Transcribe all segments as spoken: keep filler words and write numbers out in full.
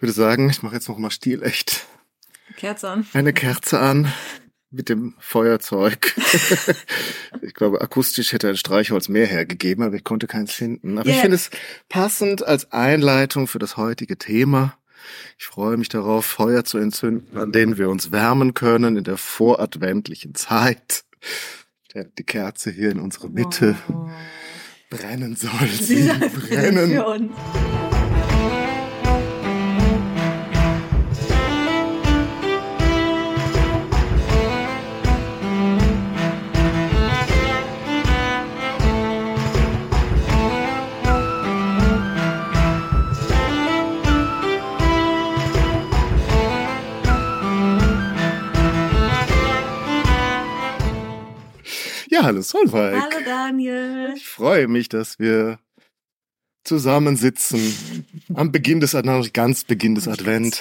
Ich würde sagen, ich mache jetzt noch mal stilecht. Kerze an. Eine Kerze an mit dem Feuerzeug. Ich glaube, akustisch hätte ein Streichholz mehr hergegeben, aber ich konnte keins finden. Aber yeah. Ich finde es passend als Einleitung für das heutige Thema. Ich freue mich darauf, Feuer zu entzünden, an denen wir uns wärmen können in der voradventlichen Zeit. Die Kerze hier in unserer Mitte oh. brennen soll. Sie, Sie brennen. Für uns. Hallo Solveig. Hallo Daniel. Ich freue mich, dass wir zusammensitzen am Beginn des Advents, ganz Beginn des Advents.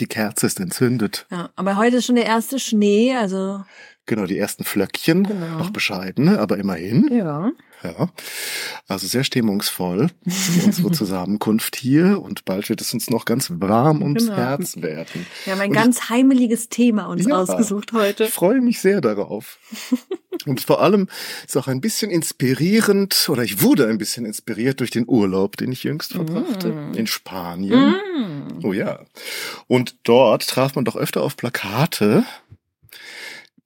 Die Kerze ist entzündet. Ja, aber heute ist schon der erste Schnee, also. Genau, die ersten Flöckchen, genau. Noch bescheidene, aber immerhin. Ja. Ja. Also sehr stimmungsvoll, unsere Zusammenkunft hier, und bald wird es uns noch ganz warm ums genau. Herz werden. Wir haben ein und ganz ich, heimeliges Thema uns ja, ausgesucht heute. Ich freue mich sehr darauf. Und vor allem ist auch ein bisschen inspirierend, oder ich wurde ein bisschen inspiriert durch den Urlaub, den ich jüngst verbrachte, mm. in Spanien. Mm. Oh ja. Und dort traf man doch öfter auf Plakate,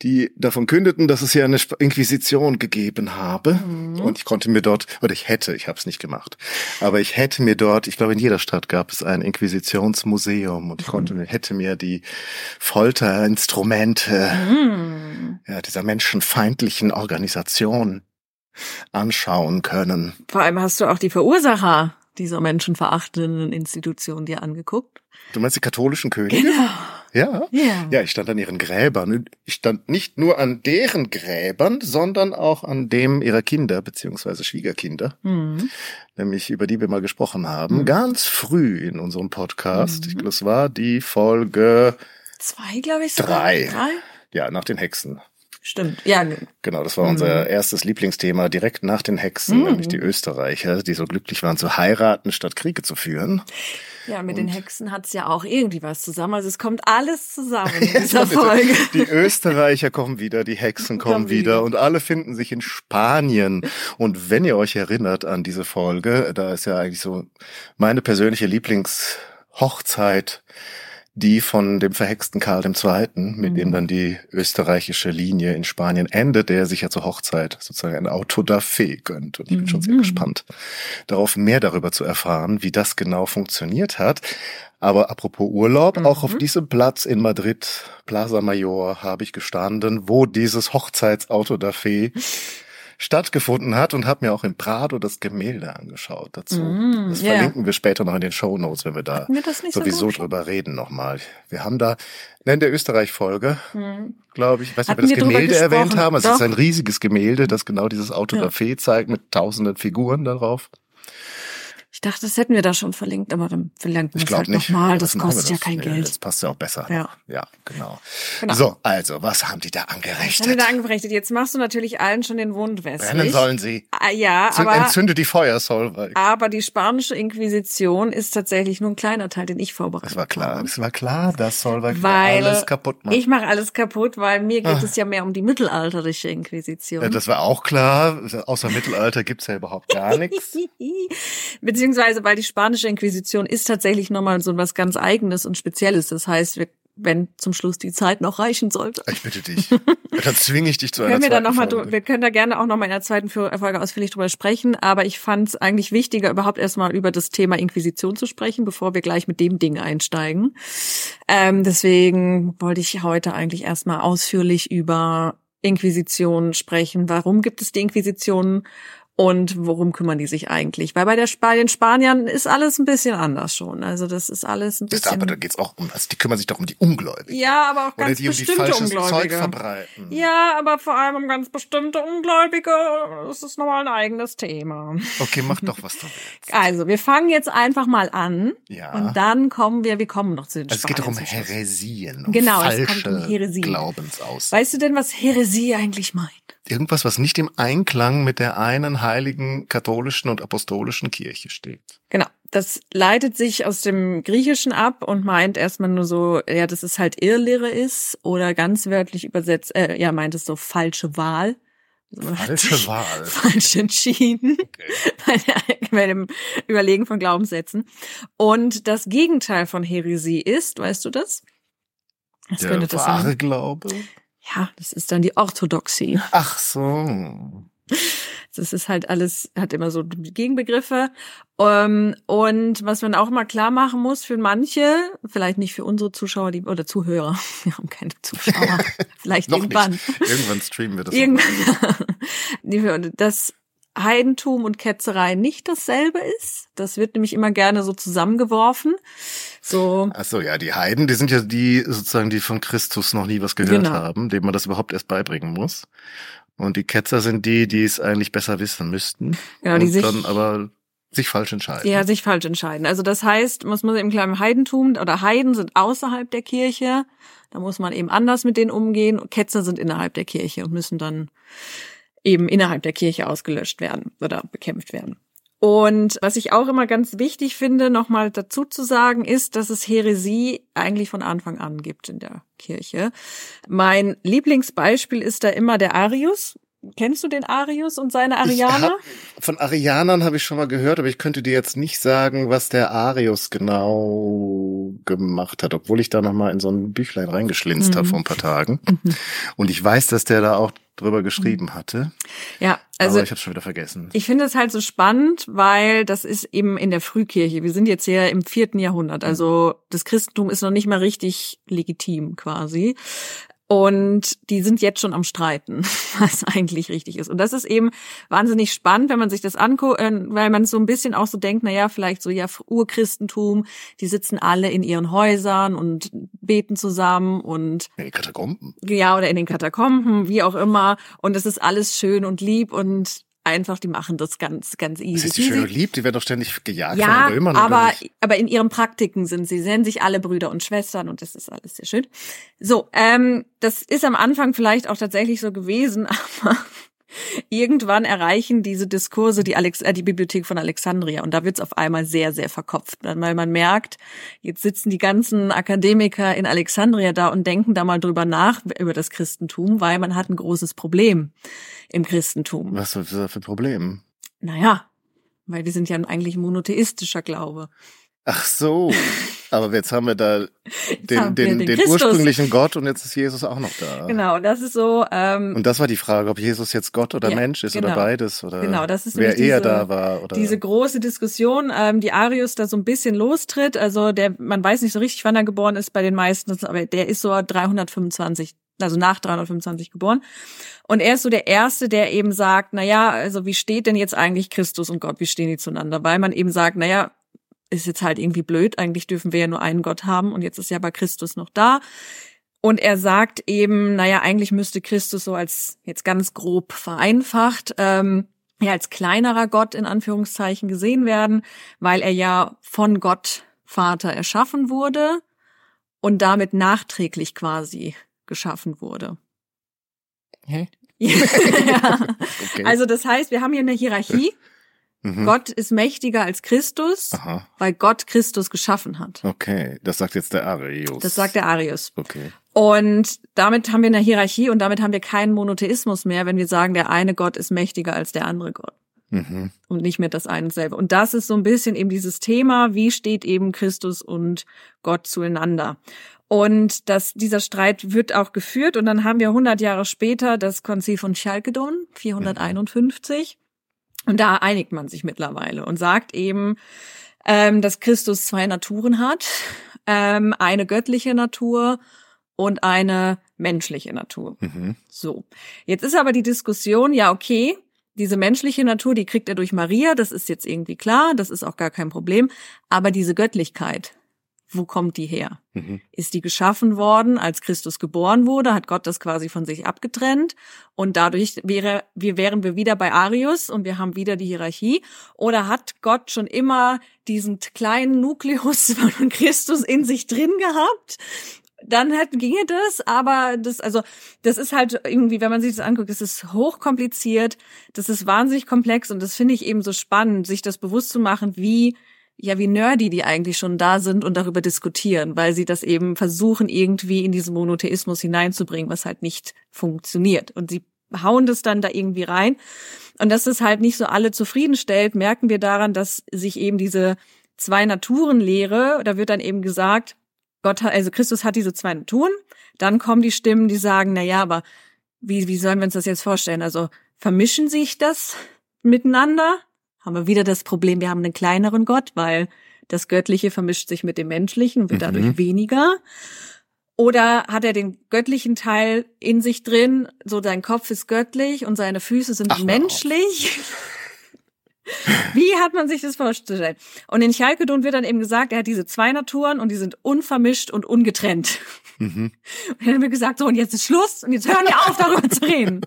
die davon kündeten, dass es hier eine Inquisition gegeben habe. Mhm. Und ich konnte mir dort, oder ich hätte, ich habe es nicht gemacht, aber ich hätte mir dort, ich glaube in jeder Stadt gab es ein Inquisitionsmuseum, und ich konnte, mhm. hätte mir die Folterinstrumente mhm. ja, dieser menschenfeindlichen Organisation anschauen können. Vor allem hast du auch die Verursacher dieser menschenverachtenden Institution dir angeguckt. Du meinst die katholischen Könige? Genau. Ja. Yeah. Ja, ich stand an ihren Gräbern. Ich stand nicht nur an deren Gräbern, sondern auch an dem ihrer Kinder, beziehungsweise Schwiegerkinder. Mm. Nämlich, über die wir mal gesprochen haben. Mm. Ganz früh in unserem Podcast. Mm. Ich glaube, es war die Folge zwei, glaube ich. Drei. drei. Ja, nach den Hexen. Stimmt, ja. Genau, das war unser mhm. erstes Lieblingsthema direkt nach den Hexen, mhm. nämlich die Österreicher, die so glücklich waren zu heiraten, statt Kriege zu führen. Ja, mit und den Hexen hat's ja auch irgendwie was zusammen, also es kommt alles zusammen in dieser Folge. Die Österreicher kommen wieder, die Hexen kommen wieder, und alle finden sich in Spanien. Und wenn ihr euch erinnert an diese Folge, da ist ja eigentlich so meine persönliche Lieblingshochzeit, die von dem verhexten Karl der Zweite, mit mhm. dem dann die österreichische Linie in Spanien endet, der sich ja zur Hochzeit sozusagen ein Auto da Fe gönnt. Und ich bin mhm. schon sehr gespannt darauf, mehr darüber zu erfahren, wie das genau funktioniert hat. Aber apropos Urlaub, mhm. auch auf diesem Platz in Madrid, Plaza Mayor, habe ich gestanden, wo dieses Hochzeitsauto da Fe stattgefunden hat, und habe mir auch im Prado das Gemälde angeschaut dazu. Mm, das yeah. verlinken wir später noch in den Shownotes, wenn wir da wir sowieso so drüber reden nochmal. Wir haben da, in der Österreich-Folge, mm. glaube ich, ich weiß nicht, ob wir das Gemälde erwähnt haben, es Doch. ist ein riesiges Gemälde, das genau dieses Auto ja. da Fe zeigt, mit tausenden Figuren darauf. Ich dachte, das hätten wir da schon verlinkt, aber dann verlinken wir es halt nochmal. Ja, das kostet das. ja kein ja, Geld. Das passt ja auch besser. Ja, ja genau. genau. So, also, was haben die da angerichtet? Was haben die da angerichtet? Jetzt machst du natürlich allen schon den Wund wässrig. Brennen sollen sie. Ah, ja, Zünd, aber... Entzünde die Feuer, Solveig. Aber die spanische Inquisition ist tatsächlich nur ein kleiner Teil, den ich vorbereitet habe. Das war klar, habe. das war klar, dass Solveig alles kaputt macht. Ich mache alles kaputt, weil mir geht ah. es ja mehr um die mittelalterliche Inquisition. Ja, das war auch klar. Außer Mittelalter gibt's ja überhaupt gar nichts. Beziehungsweise, weil die spanische Inquisition ist tatsächlich nochmal so was ganz Eigenes und Spezielles. Das heißt, wir, wenn zum Schluss die Zeit noch reichen sollte. Ich bitte dich. Dann zwinge ich dich zu einer können wir zweiten noch mal Folge. Wir können da gerne auch nochmal in der zweiten Folge ausführlich drüber sprechen. Aber ich fand es eigentlich wichtiger, überhaupt erstmal über das Thema Inquisition zu sprechen, bevor wir gleich mit dem Ding einsteigen. Ähm, deswegen wollte ich heute eigentlich erstmal ausführlich über Inquisition sprechen. Warum gibt es die Inquisition? Und worum kümmern die sich eigentlich? Weil bei, der, bei den Spaniern ist alles ein bisschen anders schon. Also das ist alles ein bisschen... Aber da geht's auch um, also die kümmern sich doch um die Ungläubigen. Ja, aber auch ganz bestimmte Ungläubige. Oder die, die falsches Zeug verbreiten. Ja, aber vor allem um ganz bestimmte Ungläubige. Das ist nochmal ein eigenes Thema. Okay, mach doch was damit. Also, wir fangen jetzt einfach mal an. Ja. Und dann kommen wir, wir kommen noch zu den also Spaniern. Also es geht doch um Häresien. Um genau, es kommt um Häresien. Glaubensaussagen. Weißt du denn, was Häresie eigentlich meint? Irgendwas, was nicht im Einklang mit der einen heiligen katholischen und apostolischen Kirche steht. Genau. das leitet sich aus dem Griechischen ab und meint erstmal nur so, ja, dass es halt Irrlehre ist, oder ganz wörtlich übersetzt, äh, ja, meint es so falsche Wahl. Falsche Wahl. Falsch entschieden. Okay. Bei dem Überlegen von Glaubenssätzen. Und das Gegenteil von Häresie ist, weißt du das? Was Der könnte das wahre sein? Glaube? Ja, das ist dann die Orthodoxie. Ach so. Das ist halt alles, hat immer so Gegenbegriffe. Und was man auch mal klar machen muss für manche, vielleicht nicht für unsere Zuschauer, die oder Zuhörer, wir haben keine Zuschauer, vielleicht irgendwann. Nicht. Irgendwann streamen wir das. Irgendwann. Dass Heidentum und Ketzerei nicht dasselbe ist. Das wird nämlich immer gerne so zusammengeworfen. So. Ach so, ja, die Heiden, die sind ja die sozusagen, die von Christus noch nie was gehört genau. haben, dem man das überhaupt erst beibringen muss. Und die Ketzer sind die, die es eigentlich besser wissen müssten. Genau, die und sich, dann aber sich falsch entscheiden. Ja, sich falsch entscheiden. Also das heißt, muss man eben klar im Heidentum, oder Heiden sind außerhalb der Kirche. Da muss man eben anders mit denen umgehen. Und Ketzer sind innerhalb der Kirche und müssen dann eben innerhalb der Kirche ausgelöscht werden oder bekämpft werden. Und was ich auch immer ganz wichtig finde, nochmal dazu zu sagen, ist, dass es Häresie eigentlich von Anfang an gibt in der Kirche. Mein Lieblingsbeispiel ist da immer der Arius. Kennst du den Arius und seine Arianer? Hab, von Arianern habe ich schon mal gehört, aber ich könnte dir jetzt nicht sagen, was der Arius genau gemacht hat, obwohl ich da nochmal in so ein Büchlein reingeschlinzt mhm. habe vor ein paar Tagen. Mhm. Und ich weiß, dass der da auch drüber geschrieben hatte. Ja, also aber ich habe es schon wieder vergessen. Ich finde es halt so spannend, weil das ist eben in der Frühkirche. Wir sind jetzt hier im vierten Jahrhundert, also das Christentum ist noch nicht mal richtig legitim quasi. Und die sind jetzt schon am Streiten, was eigentlich richtig ist. Und das ist eben wahnsinnig spannend, wenn man sich das anguckt, weil man so ein bisschen auch so denkt, na ja, vielleicht so ja Urchristentum, die sitzen alle in ihren Häusern und beten zusammen und in den Katakomben. Ja, oder in den Katakomben, wie auch immer. Und es ist alles schön und lieb und einfach, die machen das ganz, ganz easy. Das ist die schön und lieb, die werden doch ständig gejagt ja, von den Römern. Aber, aber in ihren Praktiken sind sie, sehen sich alle Brüder und Schwestern und das ist alles sehr schön. So, ähm, das ist am Anfang vielleicht auch tatsächlich so gewesen, aber irgendwann erreichen diese Diskurse die, Alex- äh, die Bibliothek von Alexandria und da wird's auf einmal sehr, sehr verkopft, weil man merkt, jetzt sitzen die ganzen Akademiker in Alexandria da und denken da mal drüber nach, über das Christentum, weil man hat ein großes Problem im Christentum. Was ist das für ein Problem? Naja, weil wir sind ja eigentlich monotheistischer Glaube. Ach so, aber jetzt haben wir da den, den, den, den ursprünglichen Gott und jetzt ist Jesus auch noch da. Genau, das ist so. Ähm, und das war die Frage, ob Jesus jetzt Gott oder ja, Mensch ist genau. oder beides oder genau, das ist wer diese, eher da war. Oder diese große Diskussion, ähm, die Arius da so ein bisschen lostritt. Also der, man weiß nicht so richtig, wann er geboren ist bei den meisten, aber der ist so dreihundertfünfundzwanzig, also nach dreihundertfünfundzwanzig geboren. Und er ist so der Erste, der eben sagt, na ja, also wie steht denn jetzt eigentlich Christus und Gott, wie stehen die zueinander? Weil man eben sagt, na ja, ist jetzt halt irgendwie blöd, eigentlich dürfen wir ja nur einen Gott haben und jetzt ist ja aber Christus noch da. Und er sagt eben, naja, eigentlich müsste Christus so als, jetzt ganz grob vereinfacht, ähm, ja als kleinerer Gott in Anführungszeichen gesehen werden, weil er ja von Gott Vater erschaffen wurde und damit nachträglich quasi geschaffen wurde. Hä? ja. Okay. Also das heißt, wir haben hier eine Hierarchie. Mhm. Gott ist mächtiger als Christus, aha, weil Gott Christus geschaffen hat. Okay, das sagt jetzt der Arius. Das sagt der Arius. Okay. Und damit haben wir eine Hierarchie und damit haben wir keinen Monotheismus mehr, wenn wir sagen, der eine Gott ist mächtiger als der andere Gott. Mhm. Und nicht mehr das eine und selbe. Und das ist so ein bisschen eben dieses Thema, wie steht eben Christus und Gott zueinander. Und das, dieser Streit wird auch geführt und dann haben wir hundert Jahre später das Konzil von Chalcedon, vierhunderteinundfünfzig. Mhm. Und da einigt man sich mittlerweile und sagt eben, ähm, dass Christus zwei Naturen hat, ähm, eine göttliche Natur und eine menschliche Natur. Mhm. So, jetzt ist aber die Diskussion, ja okay, diese menschliche Natur, die kriegt er durch Maria, das ist jetzt irgendwie klar, das ist auch gar kein Problem, aber diese Göttlichkeit, wo kommt die her? Mhm. Ist die geschaffen worden, als Christus geboren wurde? Hat Gott das quasi von sich abgetrennt? Und dadurch wäre, wir wären wir wieder bei Arius und wir haben wieder die Hierarchie. Oder hat Gott schon immer diesen kleinen Nukleus von Christus in sich drin gehabt? Dann halt ginge das, aber das, also, das ist halt irgendwie, wenn man sich das anguckt, das ist hochkompliziert, das ist wahnsinnig komplex und das finde ich eben so spannend, sich das bewusst zu machen, wie ja, wie nerdy die eigentlich schon da sind und darüber diskutieren, weil sie das eben versuchen, irgendwie in diesen Monotheismus hineinzubringen, was halt nicht funktioniert. Und sie hauen das dann da irgendwie rein. Und dass es halt nicht so alle zufriedenstellt, merken wir daran, dass sich eben diese Zwei-Naturen-Lehre, da wird dann eben gesagt, Gott hat, also Christus hat diese zwei Naturen. Dann kommen die Stimmen, die sagen, na ja, aber wie, wie sollen wir uns das jetzt vorstellen? Also vermischen sich das miteinander? Haben wir wieder das Problem, wir haben einen kleineren Gott, weil das Göttliche vermischt sich mit dem Menschlichen und wird mhm. dadurch weniger. Oder hat er den göttlichen Teil in sich drin, so sein Kopf ist göttlich und seine Füße sind Ach, menschlich? Wie hat man sich das vorzustellen? Und in Chalcedon wird dann eben gesagt, er hat diese zwei Naturen und die sind unvermischt und ungetrennt. Mhm. Und dann wird gesagt, so und jetzt ist Schluss und jetzt hören wir auf, darüber zu reden.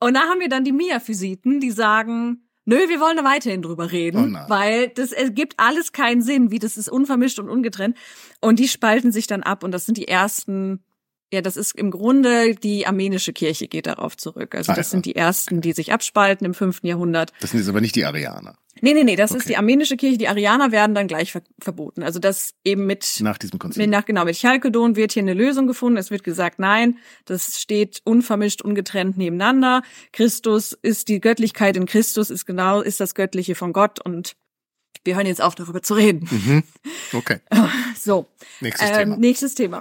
Und da haben wir dann die Miaphysiten, die sagen, nö, wir wollen da weiterhin drüber reden, oh weil das es gibt alles keinen Sinn, wie das ist unvermischt und ungetrennt. Und die spalten sich dann ab und das sind die ersten, ja, das ist im Grunde, die armenische Kirche geht darauf zurück. Also das also. sind die ersten, die sich abspalten im fünften Jahrhundert. Das sind jetzt aber nicht die Arianer. Nee, nee, nee, das okay. ist die armenische Kirche. Die Arianer werden dann gleich ver- verboten. Also das eben mit... Nach diesem Konzil. Mit, nach, genau, mit Chalcedon wird hier eine Lösung gefunden. Es wird gesagt, nein, das steht unvermischt, ungetrennt nebeneinander. Christus ist die Göttlichkeit in Christus, ist genau, ist das Göttliche von Gott und wir hören jetzt auf, darüber zu reden. Mhm. Okay. So. Nächstes ähm, Thema. Nächstes Thema.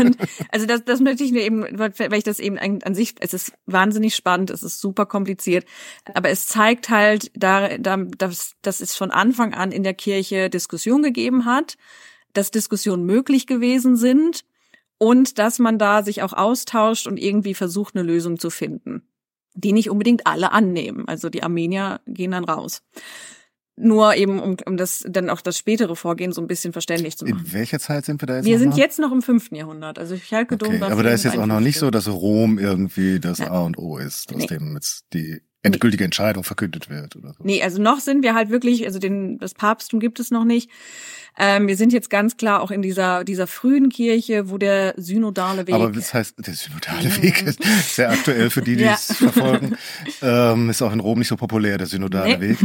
Und also das, das möchte ich mir eben, weil ich das eben an, an sich, es ist wahnsinnig spannend, es ist super kompliziert, aber es zeigt halt, da, da, dass, dass es von Anfang an in der Kirche Diskussion gegeben hat, dass Diskussionen möglich gewesen sind und dass man da sich auch austauscht und irgendwie versucht, eine Lösung zu finden, die nicht unbedingt alle annehmen. Also die Armenier gehen dann raus. Nur eben, um, um das dann auch das spätere Vorgehen so ein bisschen verständlich zu machen. In welcher Zeit sind wir da jetzt Wir sind mal? jetzt noch im fünften Jahrhundert. Also Chalcedon okay, war aber da ist jetzt auch noch nicht so, dass Rom irgendwie das ja. A und O ist, aus nee. dem jetzt die endgültige nee. Entscheidung verkündet wird. Oder so. Nee, also noch sind wir halt wirklich, also den das Papsttum gibt es noch nicht. Ähm, wir sind jetzt ganz klar auch in dieser dieser frühen Kirche, wo der synodale Weg... Aber das heißt, der synodale Weg ist sehr aktuell für die, die ja. es verfolgen. Ähm, ist auch in Rom nicht so populär, der synodale nee. Weg.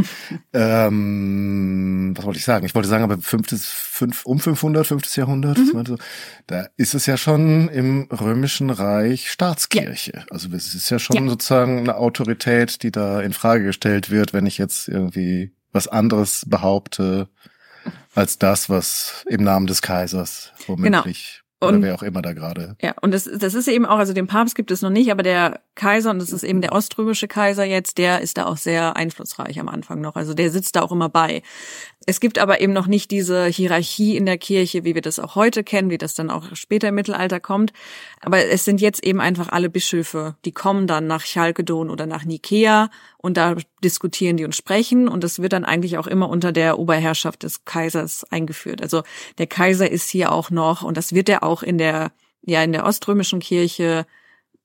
Ähm, was wollte ich sagen? Ich wollte sagen, aber fünftes, fünf, um fünfhundert, fünftes Jahrhundert, mhm. meinst du, da ist es ja schon im Römischen Reich Staatskirche. Ja. Also es ist ja schon ja. sozusagen eine Autorität, die da in Frage gestellt wird, wenn ich jetzt irgendwie was anderes behaupte als das, was im Namen des Kaisers womöglich genau. oder wer auch immer da gerade. Ja, und das, das ist eben auch, also den Papst gibt es noch nicht, aber der Kaiser, und das ist eben der oströmische Kaiser jetzt, der ist da auch sehr einflussreich am Anfang noch. Also der sitzt da auch immer bei. Es gibt aber eben noch nicht diese Hierarchie in der Kirche, wie wir das auch heute kennen, wie das dann auch später im Mittelalter kommt. Aber es sind jetzt eben einfach alle Bischöfe, die kommen dann nach Chalcedon oder nach Nikäa und da diskutieren die und sprechen. Und das wird dann eigentlich auch immer unter der Oberherrschaft des Kaisers eingeführt. Also der Kaiser ist hier auch noch und das wird er auch in der, ja, in der oströmischen Kirche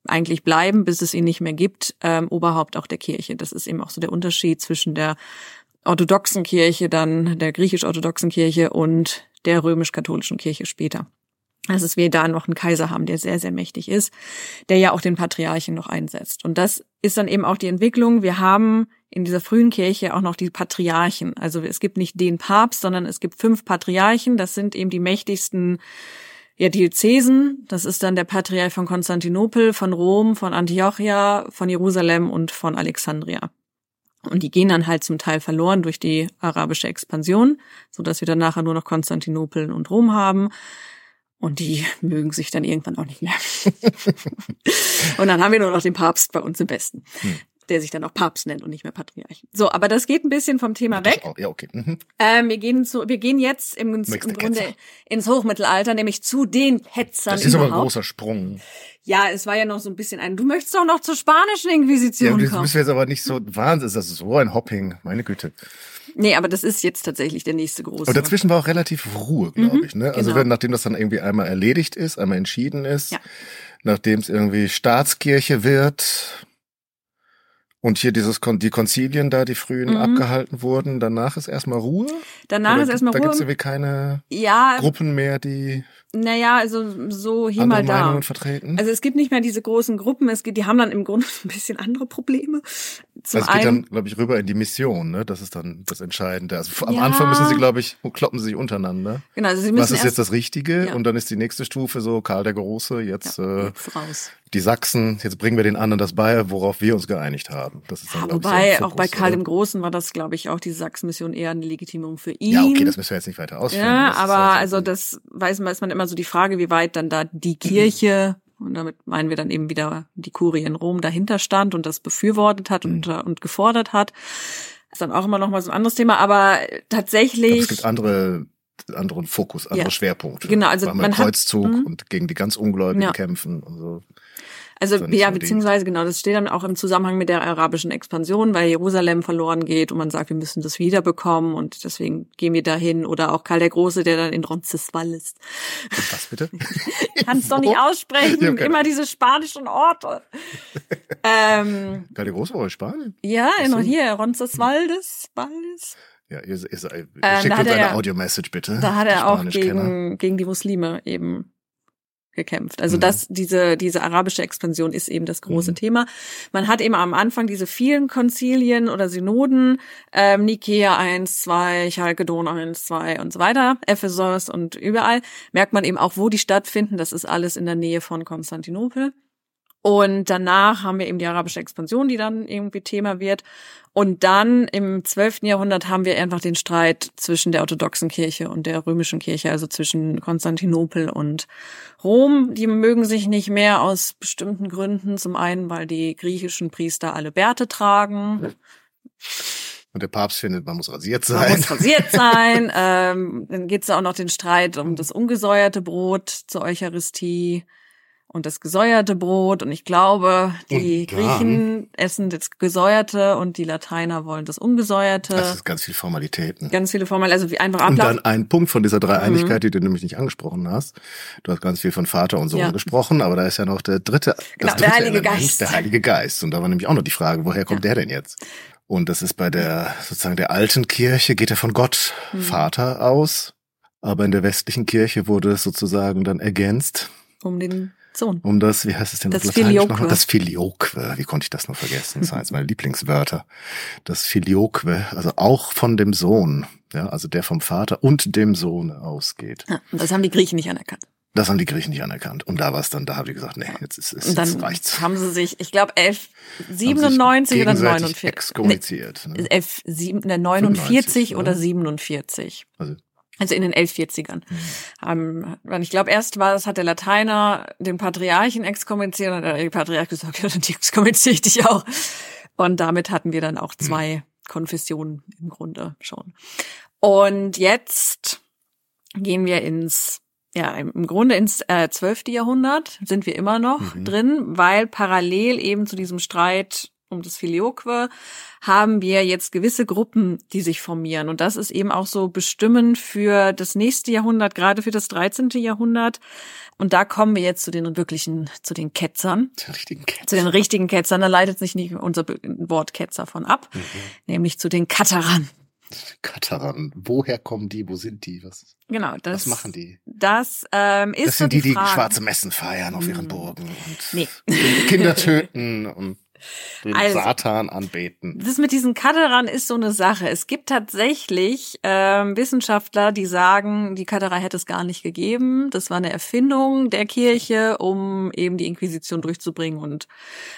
eigentlich bleiben, bis es ihn nicht mehr gibt, ähm, Oberhaupt auch der Kirche. Das ist eben auch so der Unterschied zwischen der orthodoxen Kirche, dann der griechisch-orthodoxen Kirche und der römisch-katholischen Kirche später. Also dass wir da noch einen Kaiser haben, der sehr, sehr mächtig ist, der ja auch den Patriarchen noch einsetzt. Und das ist dann eben auch die Entwicklung. Wir haben in dieser frühen Kirche auch noch die Patriarchen. Also es gibt nicht den Papst, sondern es gibt fünf Patriarchen. Das sind eben die mächtigsten ja, Diözesen. Das ist dann der Patriarch von Konstantinopel, von Rom, von Antiochia, von Jerusalem und von Alexandria. Und die gehen dann halt zum Teil verloren durch die arabische Expansion, so dass wir dann nachher nur noch Konstantinopel und Rom haben. Und die mögen sich dann irgendwann auch nicht mehr. Und dann haben wir nur noch den Papst bei uns im Westen, hm. der sich dann auch Papst nennt und nicht mehr Patriarch. So, aber das geht ein bisschen vom Thema weg. Ja, okay. Mhm. Ähm, wir gehen zu, wir gehen jetzt im, im Grunde Ketzer. ins Hochmittelalter, nämlich zu den Ketzern. Das ist überhaupt. aber ein großer Sprung. Ja, es war ja noch so ein bisschen ein... Du möchtest doch noch zur spanischen Inquisition kommen. Ja, das müssen wir jetzt aber nicht so... Wahnsinn, ist das so ein Hopping, meine Güte. Nee, aber das ist jetzt tatsächlich der nächste große... Und dazwischen war auch relativ Ruhe, glaube mhm, ich. Ne? Also genau. wenn, nachdem das dann irgendwie einmal erledigt ist, einmal entschieden ist, ja. nachdem es irgendwie Staatskirche wird und hier dieses Kon- die Konzilien da, die frühen mhm. abgehalten wurden, danach ist erstmal Ruhe? Danach Oder ist erstmal Ruhe. Da gibt es irgendwie keine ja, Gruppen mehr, die... Naja, also so hier andere mal da. Meinungen vertreten? Also es gibt nicht mehr diese großen Gruppen, es geht, die haben dann im Grunde ein bisschen andere Probleme. Zum also es geht einen, dann, glaube ich, rüber in die Mission, ne? Das ist dann das Entscheidende. Also am ja. Anfang müssen sie, glaube ich, kloppen sie sich untereinander. Genau, also sie müssen was ist erst, jetzt das Richtige? Ja. Und dann ist die nächste Stufe so, Karl der Große, jetzt, ja, jetzt äh, raus. Die Sachsen, jetzt bringen wir den anderen das bei, worauf wir uns geeinigt haben. Das ist dann, ja, wobei, ich, so auch Fokus, bei Karl dem Großen war das, glaube ich, auch diese Sachsenmission eher eine Legitimierung für ihn. Ja, okay, das müssen wir jetzt nicht weiter ausführen. Ja, das aber halt also das weiß man, ist man immer so die Frage, wie weit dann da die Kirche, und damit meinen wir dann eben wieder die Kurie in Rom, dahinter stand und das befürwortet hat und, mhm. und gefordert hat. Ist dann auch immer noch mal so ein anderes Thema, aber tatsächlich... Glaub, es gibt andere... anderen Fokus, andere ja. Schwerpunkte. Genau, also war man Kreuzzug hat, und gegen die ganz Ungläubigen ja. kämpfen und so. Also ja, beziehungsweise genau, das steht dann auch im Zusammenhang mit der arabischen Expansion, weil Jerusalem verloren geht und man sagt, wir müssen das wiederbekommen und deswegen gehen wir dahin. Oder auch Karl der Große, der dann in Roncesvalles. Was bitte? Ich kann es doch nicht aussprechen. Immer diese spanischen Orte. ähm, Karl der Große war in Spanien? Ja, noch hier, Roncesvalles, Valles. Ja, ihr, ihr, ihr ähm, schickt uns eine er, Audio-Message bitte. Da hat er auch gegen, gegen die Muslime eben gekämpft. Also mhm. das, diese, diese arabische Expansion ist eben das große mhm. Thema. Man hat eben am Anfang diese vielen Konzilien oder Synoden, ähm, Nikea eins, zwei, Chalcedon eins, zwei und so weiter, Ephesos und überall, merkt man eben auch, wo die stattfinden. Das ist alles in der Nähe von Konstantinopel. Und danach haben wir eben die arabische Expansion, die dann irgendwie Thema wird. Und dann im zwölften Jahrhundert haben wir einfach den Streit zwischen der orthodoxen Kirche und der römischen Kirche, also zwischen Konstantinopel und Rom. Die mögen sich nicht mehr aus bestimmten Gründen. Zum einen, weil die griechischen Priester alle Bärte tragen. Und der Papst findet, man muss rasiert sein. Man muss rasiert sein. ähm, dann geht's da auch noch den Streit um das ungesäuerte Brot zur Eucharistie. Und das gesäuerte Brot. Und ich glaube, die Griechen essen das gesäuerte und die Lateiner wollen das ungesäuerte. Das ist ganz viele Formalitäten. Ganz viele Formalitäten. Also wie einfach ablaufen. Und dann ein Punkt von dieser Dreieinigkeit, mhm. die du nämlich nicht angesprochen hast. Du hast ganz viel von Vater und Sohn ja. gesprochen, aber da ist ja noch der dritte, genau, das dritte der Heilige Element, Geist. Der Heilige Geist. Und da war nämlich auch noch die Frage, woher kommt ja. der denn jetzt? Und das ist bei der, sozusagen der alten Kirche, geht er von Gott mhm. Vater aus. Aber in der westlichen Kirche wurde es sozusagen dann ergänzt. Um den... Sohn. Um das, wie heißt es denn? Das, das Filioque. Das Filioque. Wie konnte ich das noch vergessen? Das ist eines meiner Lieblingswörter. Das Filioque, also auch von dem Sohn, ja, also der vom Vater und dem Sohn ausgeht. Ja, und das haben die Griechen nicht anerkannt. Das haben die Griechen nicht anerkannt. Und da war es dann, da haben die gesagt, nee, jetzt ist es, jetzt reicht's. Haben sie sich, ich glaube, elf siebenundneunzig oder neunundvierzig. Exkommuniziert. Ne? elf neunundvierzig oder siebenundvierzig. Also. Also in den elfhundertvierzigern. Mhm. Um, ich glaube, erst war das, hat der Lateiner den Patriarchen exkommuniziert und der Patriarch gesagt, ja, dann exkommuniziere ich dich auch. Und damit hatten wir dann auch zwei mhm. Konfessionen im Grunde schon. Und jetzt gehen wir ins, ja, im Grunde ins zwölfte Äh, Jahrhundert, sind wir immer noch mhm. drin, weil parallel eben zu diesem Streit um das Filioque haben wir jetzt gewisse Gruppen, die sich formieren. Und das ist eben auch so bestimmend für das nächste Jahrhundert, gerade für das dreizehnte Jahrhundert. Und da kommen wir jetzt zu den wirklichen, zu den Ketzern. Zu den richtigen Ketzern. Zu den richtigen Ketzern. Da leitet sich nicht unser Wort Ketzer von ab, mhm. nämlich zu den Katharern. Katharern. Woher kommen die? Wo sind die? Was, genau, das, was machen die? Das ähm, ist Das sind so die, die, die schwarze Messen feiern auf ihren Burgen und nee. Kinder töten und den also, Satan anbeten. Das mit diesen Katharern ist so eine Sache. Es gibt tatsächlich ähm, Wissenschaftler, die sagen, die Katharer hätte es gar nicht gegeben. Das war eine Erfindung der Kirche, um eben die Inquisition durchzubringen und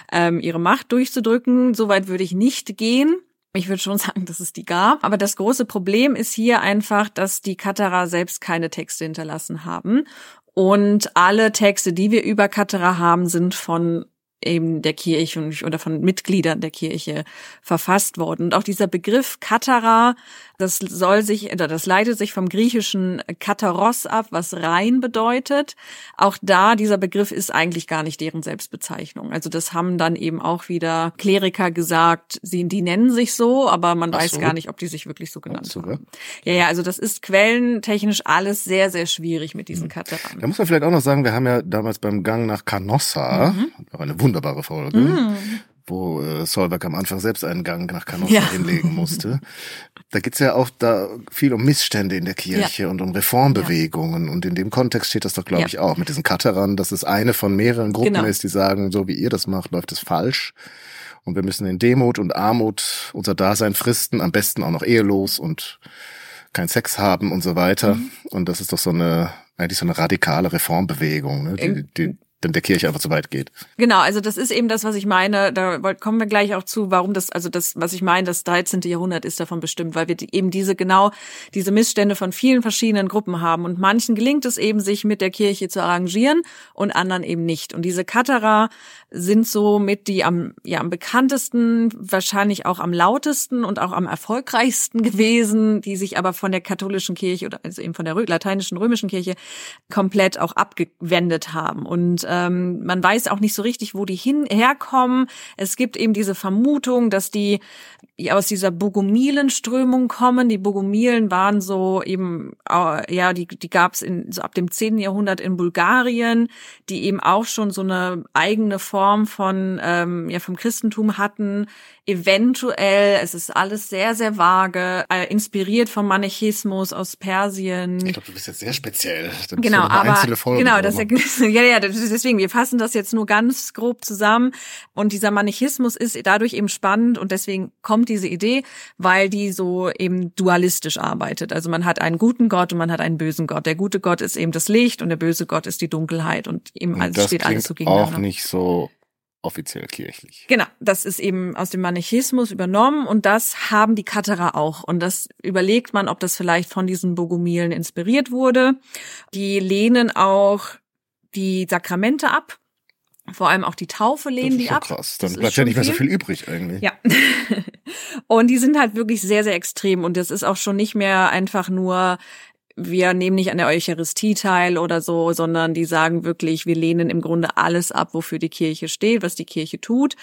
ähm, ihre Macht durchzudrücken. Soweit würde ich nicht gehen. Ich würde schon sagen, dass es die gab. Aber das große Problem ist hier einfach, dass die Katharer selbst keine Texte hinterlassen haben. Und alle Texte, die wir über Katharer haben, sind von eben der Kirche oder von Mitgliedern der Kirche verfasst worden. Und auch dieser Begriff Katharer, das soll sich, oder das leitet sich vom griechischen Katharos ab, was rein bedeutet. Auch da, dieser Begriff ist eigentlich gar nicht deren Selbstbezeichnung. Also das haben dann eben auch wieder Kleriker gesagt, sie, die nennen sich so, aber man Ach weiß so. gar nicht, ob die sich wirklich so genannt so, haben. Ja, ja, also das ist quellentechnisch alles sehr, sehr schwierig mit diesen mhm. Katharern. Da muss man vielleicht auch noch sagen, wir haben ja damals beim Gang nach Canossa, mhm. eine wunderbare Folge, mm. wo äh, Solveig am Anfang selbst einen Gang nach Canossa ja. hinlegen musste. Da geht's ja auch da viel um Missstände in der Kirche ja. und um Reformbewegungen. Ja. Und in dem Kontext steht das doch, glaube ja. ich, auch mit diesen Katharern, dass es eine von mehreren Gruppen genau. ist, die sagen, so wie ihr das macht, läuft es falsch. Und wir müssen in Demut und Armut unser Dasein fristen, am besten auch noch ehelos und kein Sex haben und so weiter. Mhm. Und das ist doch so eine, eigentlich so eine radikale Reformbewegung, ne? die, die der Kirche einfach zu weit geht. Genau, also das ist eben das, was ich meine, da kommen wir gleich auch zu, warum das, also das, was ich meine, das dreizehnte. Jahrhundert ist davon bestimmt, weil wir die, eben diese genau, diese Missstände von vielen verschiedenen Gruppen haben und manchen gelingt es eben, sich mit der Kirche zu arrangieren und anderen eben nicht. Und diese Katharer sind so mit die am, ja, am bekanntesten, wahrscheinlich auch am lautesten und auch am erfolgreichsten gewesen, die sich aber von der katholischen Kirche oder also eben von der lateinischen römischen Kirche komplett auch abgewendet haben und man weiß auch nicht so richtig, wo die hin herkommen. Es gibt eben diese Vermutung, dass die aus dieser Bogomilen-Strömung kommen. Die Bogomilen waren so eben, ja, die, die gab es in, so ab dem zehnten. Jahrhundert in Bulgarien, die eben auch schon so eine eigene Form von, ähm, ja, vom Christentum hatten. Eventuell, es ist alles sehr, sehr vage, äh, inspiriert vom Manichismus aus Persien. Ich glaube, du bist jetzt sehr speziell. Da genau, aber genau, das, ja, ja, das ist deswegen, wir fassen das jetzt nur ganz grob zusammen. Und dieser Manichismus ist dadurch eben spannend und deswegen kommt diese Idee, weil die so eben dualistisch arbeitet. Also man hat einen guten Gott und man hat einen bösen Gott. Der gute Gott ist eben das Licht und der böse Gott ist die Dunkelheit und eben und alles das steht alles so gegeneinander. Auch nicht so offiziell kirchlich. Genau, das ist eben aus dem Manichismus übernommen und das haben die Katharer auch. Und das überlegt man, ob das vielleicht von diesen Bogomilen inspiriert wurde. Die lehnen auch die Sakramente ab. Vor allem auch die Taufe lehnen die ab. Das ist so krass. Dann bleibt ja nicht mehr so viel übrig eigentlich. Ja. Und die sind halt wirklich sehr, sehr extrem. Und das ist auch schon nicht mehr einfach nur, wir nehmen nicht an der Eucharistie teil oder so, sondern die sagen wirklich, wir lehnen im Grunde alles ab, wofür die Kirche steht, was die Kirche tut.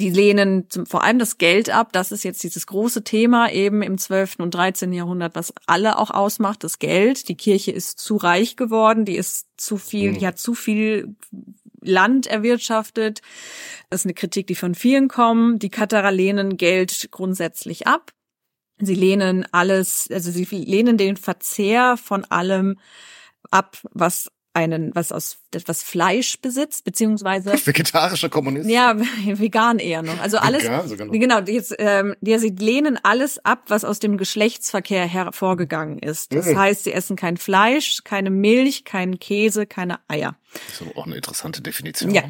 Die lehnen zum, vor allem das Geld ab. Das ist jetzt dieses große Thema eben im zwölften und dreizehnten. Jahrhundert, was alle auch ausmacht, das Geld. Die Kirche ist zu reich geworden, die ist zu viel, mhm. die hat zu viel Land erwirtschaftet. Das ist eine Kritik, die von vielen kommt. Die Katharer lehnen Geld grundsätzlich ab. Sie lehnen alles, also sie lehnen den Verzehr von allem ab, was einen, was aus, was Fleisch besitzt, beziehungsweise vegetarischer Kommunist. Ja, vegan eher noch. Also alles, vegan, sogar noch. Genau, jetzt, ähm, ja, sie lehnen alles ab, was aus dem Geschlechtsverkehr hervorgegangen ist. Das mhm. heißt, sie essen kein Fleisch, keine Milch, keinen Käse, keine Eier. Das ist aber auch eine interessante Definition. Ja.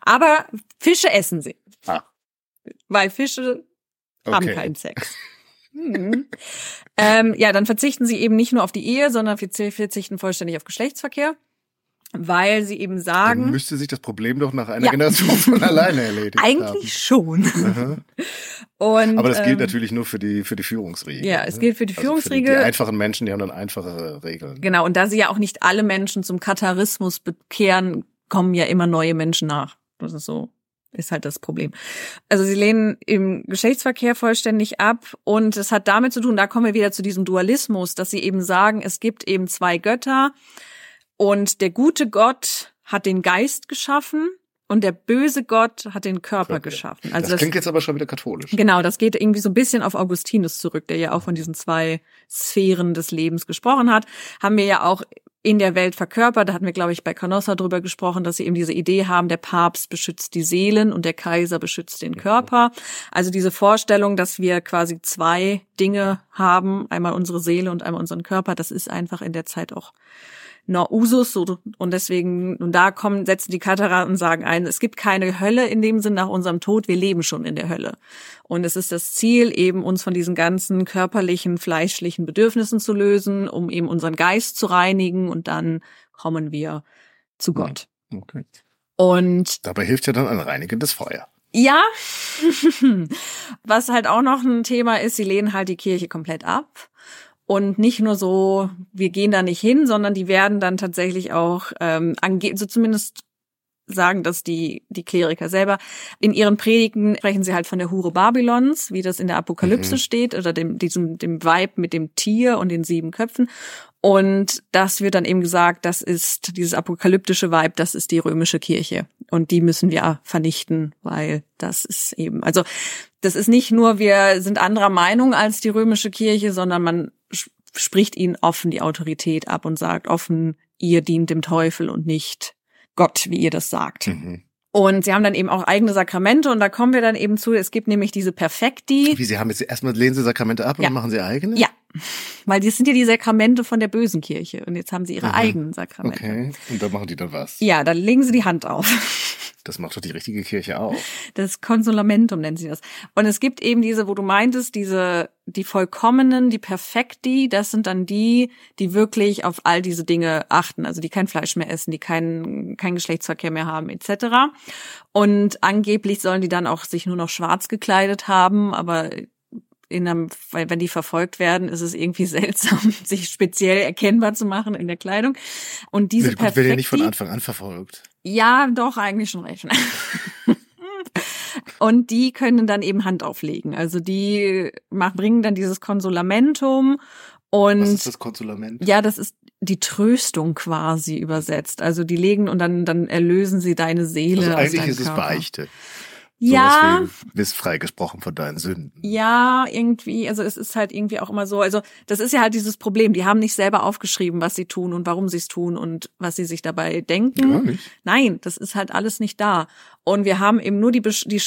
Aber Fische essen sie. Ah. Weil Fische haben okay. keinen Sex. Hm. ähm, ja, dann verzichten sie eben nicht nur auf die Ehe, sondern verzichten vollständig auf Geschlechtsverkehr, weil sie eben sagen... Dann müsste sich das Problem doch nach einer ja. Generation von alleine erledigen. Eigentlich haben. Schon. Und, aber das gilt ähm, natürlich nur für die für die Führungsriege. Ja, es gilt für die Führungsriege. Also für die, die einfachen Menschen, die haben dann einfachere Regeln. Genau, und da sie ja auch nicht alle Menschen zum Katharismus bekehren, kommen ja immer neue Menschen nach. Das ist so... ist halt das Problem. Also sie lehnen im Geschlechtsverkehr vollständig ab und es hat damit zu tun, da kommen wir wieder zu diesem Dualismus, dass sie eben sagen, es gibt eben zwei Götter und der gute Gott hat den Geist geschaffen und der böse Gott hat den Körper okay. geschaffen. Also das, das klingt jetzt aber schon wieder katholisch. Genau, das geht irgendwie so ein bisschen auf Augustinus zurück, der ja auch von diesen zwei Sphären des Lebens gesprochen hat. Haben wir ja auch in der Welt verkörpert. Da hatten wir, glaube ich, bei Canossa drüber gesprochen, dass sie eben diese Idee haben, der Papst beschützt die Seelen und der Kaiser beschützt den Körper. Also diese Vorstellung, dass wir quasi zwei Dinge haben, einmal unsere Seele und einmal unseren Körper, das ist einfach in der Zeit auch noch Usus. Und deswegen, und da kommen, setzen die Katharer und sagen ein, es gibt keine Hölle in dem Sinn nach unserem Tod, wir leben schon in der Hölle. Und es ist das Ziel, eben uns von diesen ganzen körperlichen, fleischlichen Bedürfnissen zu lösen, um eben unseren Geist zu reinigen und dann kommen wir zu Gott. Okay. Und dabei hilft ja dann ein reinigendes Feuer. Ja, was halt auch noch ein Thema ist, sie lehnen halt die Kirche komplett ab. Und nicht nur so, wir gehen da nicht hin, sondern die werden dann tatsächlich auch, ähm, ange- so zumindest sagen das die die Kleriker selber. In ihren Predigten sprechen sie halt von der Hure Babylons, wie das in der Apokalypse mhm. steht, oder dem diesem dem Weib mit dem Tier und den sieben Köpfen. Und das wird dann eben gesagt, das ist dieses apokalyptische Weib, das ist die römische Kirche. und die müssen wir vernichten, weil das ist eben, also das ist nicht nur, wir sind anderer Meinung als die römische Kirche, sondern man spricht ihnen offen die Autorität ab und sagt offen, ihr dient dem Teufel und nicht Gott, wie ihr das sagt. Mhm. Und sie haben dann eben auch eigene Sakramente und da kommen wir dann eben zu, es gibt nämlich diese Perfekti. Wie, sie haben jetzt erstmal, lehnen sie Sakramente ab und ja. Dann machen sie eigene? Ja, weil das sind ja die Sakramente von der bösen Kirche und jetzt haben sie ihre Aha. eigenen Sakramente. Okay, und da machen die dann was? Ja, dann legen sie die Hand auf. Das macht doch die richtige Kirche auch. Das Konsolamentum nennen sie das. Und es gibt eben diese, wo du meintest, diese, die Vollkommenen, die Perfekti, das sind dann die, die wirklich auf all diese Dinge achten, also die kein Fleisch mehr essen, die keinen keinen Geschlechtsverkehr mehr haben, et cetera. Und angeblich sollen die dann auch sich nur noch schwarz gekleidet haben, aber in einem, weil wenn die verfolgt werden, ist es irgendwie seltsam, sich speziell erkennbar zu machen in der Kleidung. Und diese Perfekti... Ich werde ja nicht von Anfang an verfolgt. Ja, doch, eigentlich schon recht. Und die können dann eben Hand auflegen. Also die machen, bringen dann dieses Konsolamentum und... Was ist das Konsolament? Ja, das ist die Tröstung quasi übersetzt. Also die legen und dann, dann erlösen sie deine Seele. Also eigentlich aus ist Körper. Es Beichte. So, ja, du bist freigesprochen von deinen Sünden. Ja, irgendwie, also es ist halt irgendwie auch immer so, also das ist ja halt dieses Problem, die haben nicht selber aufgeschrieben, was sie tun und warum sie es tun und was sie sich dabei denken. Gar nicht. Nein, das ist halt alles nicht da. Und wir haben eben nur die, die,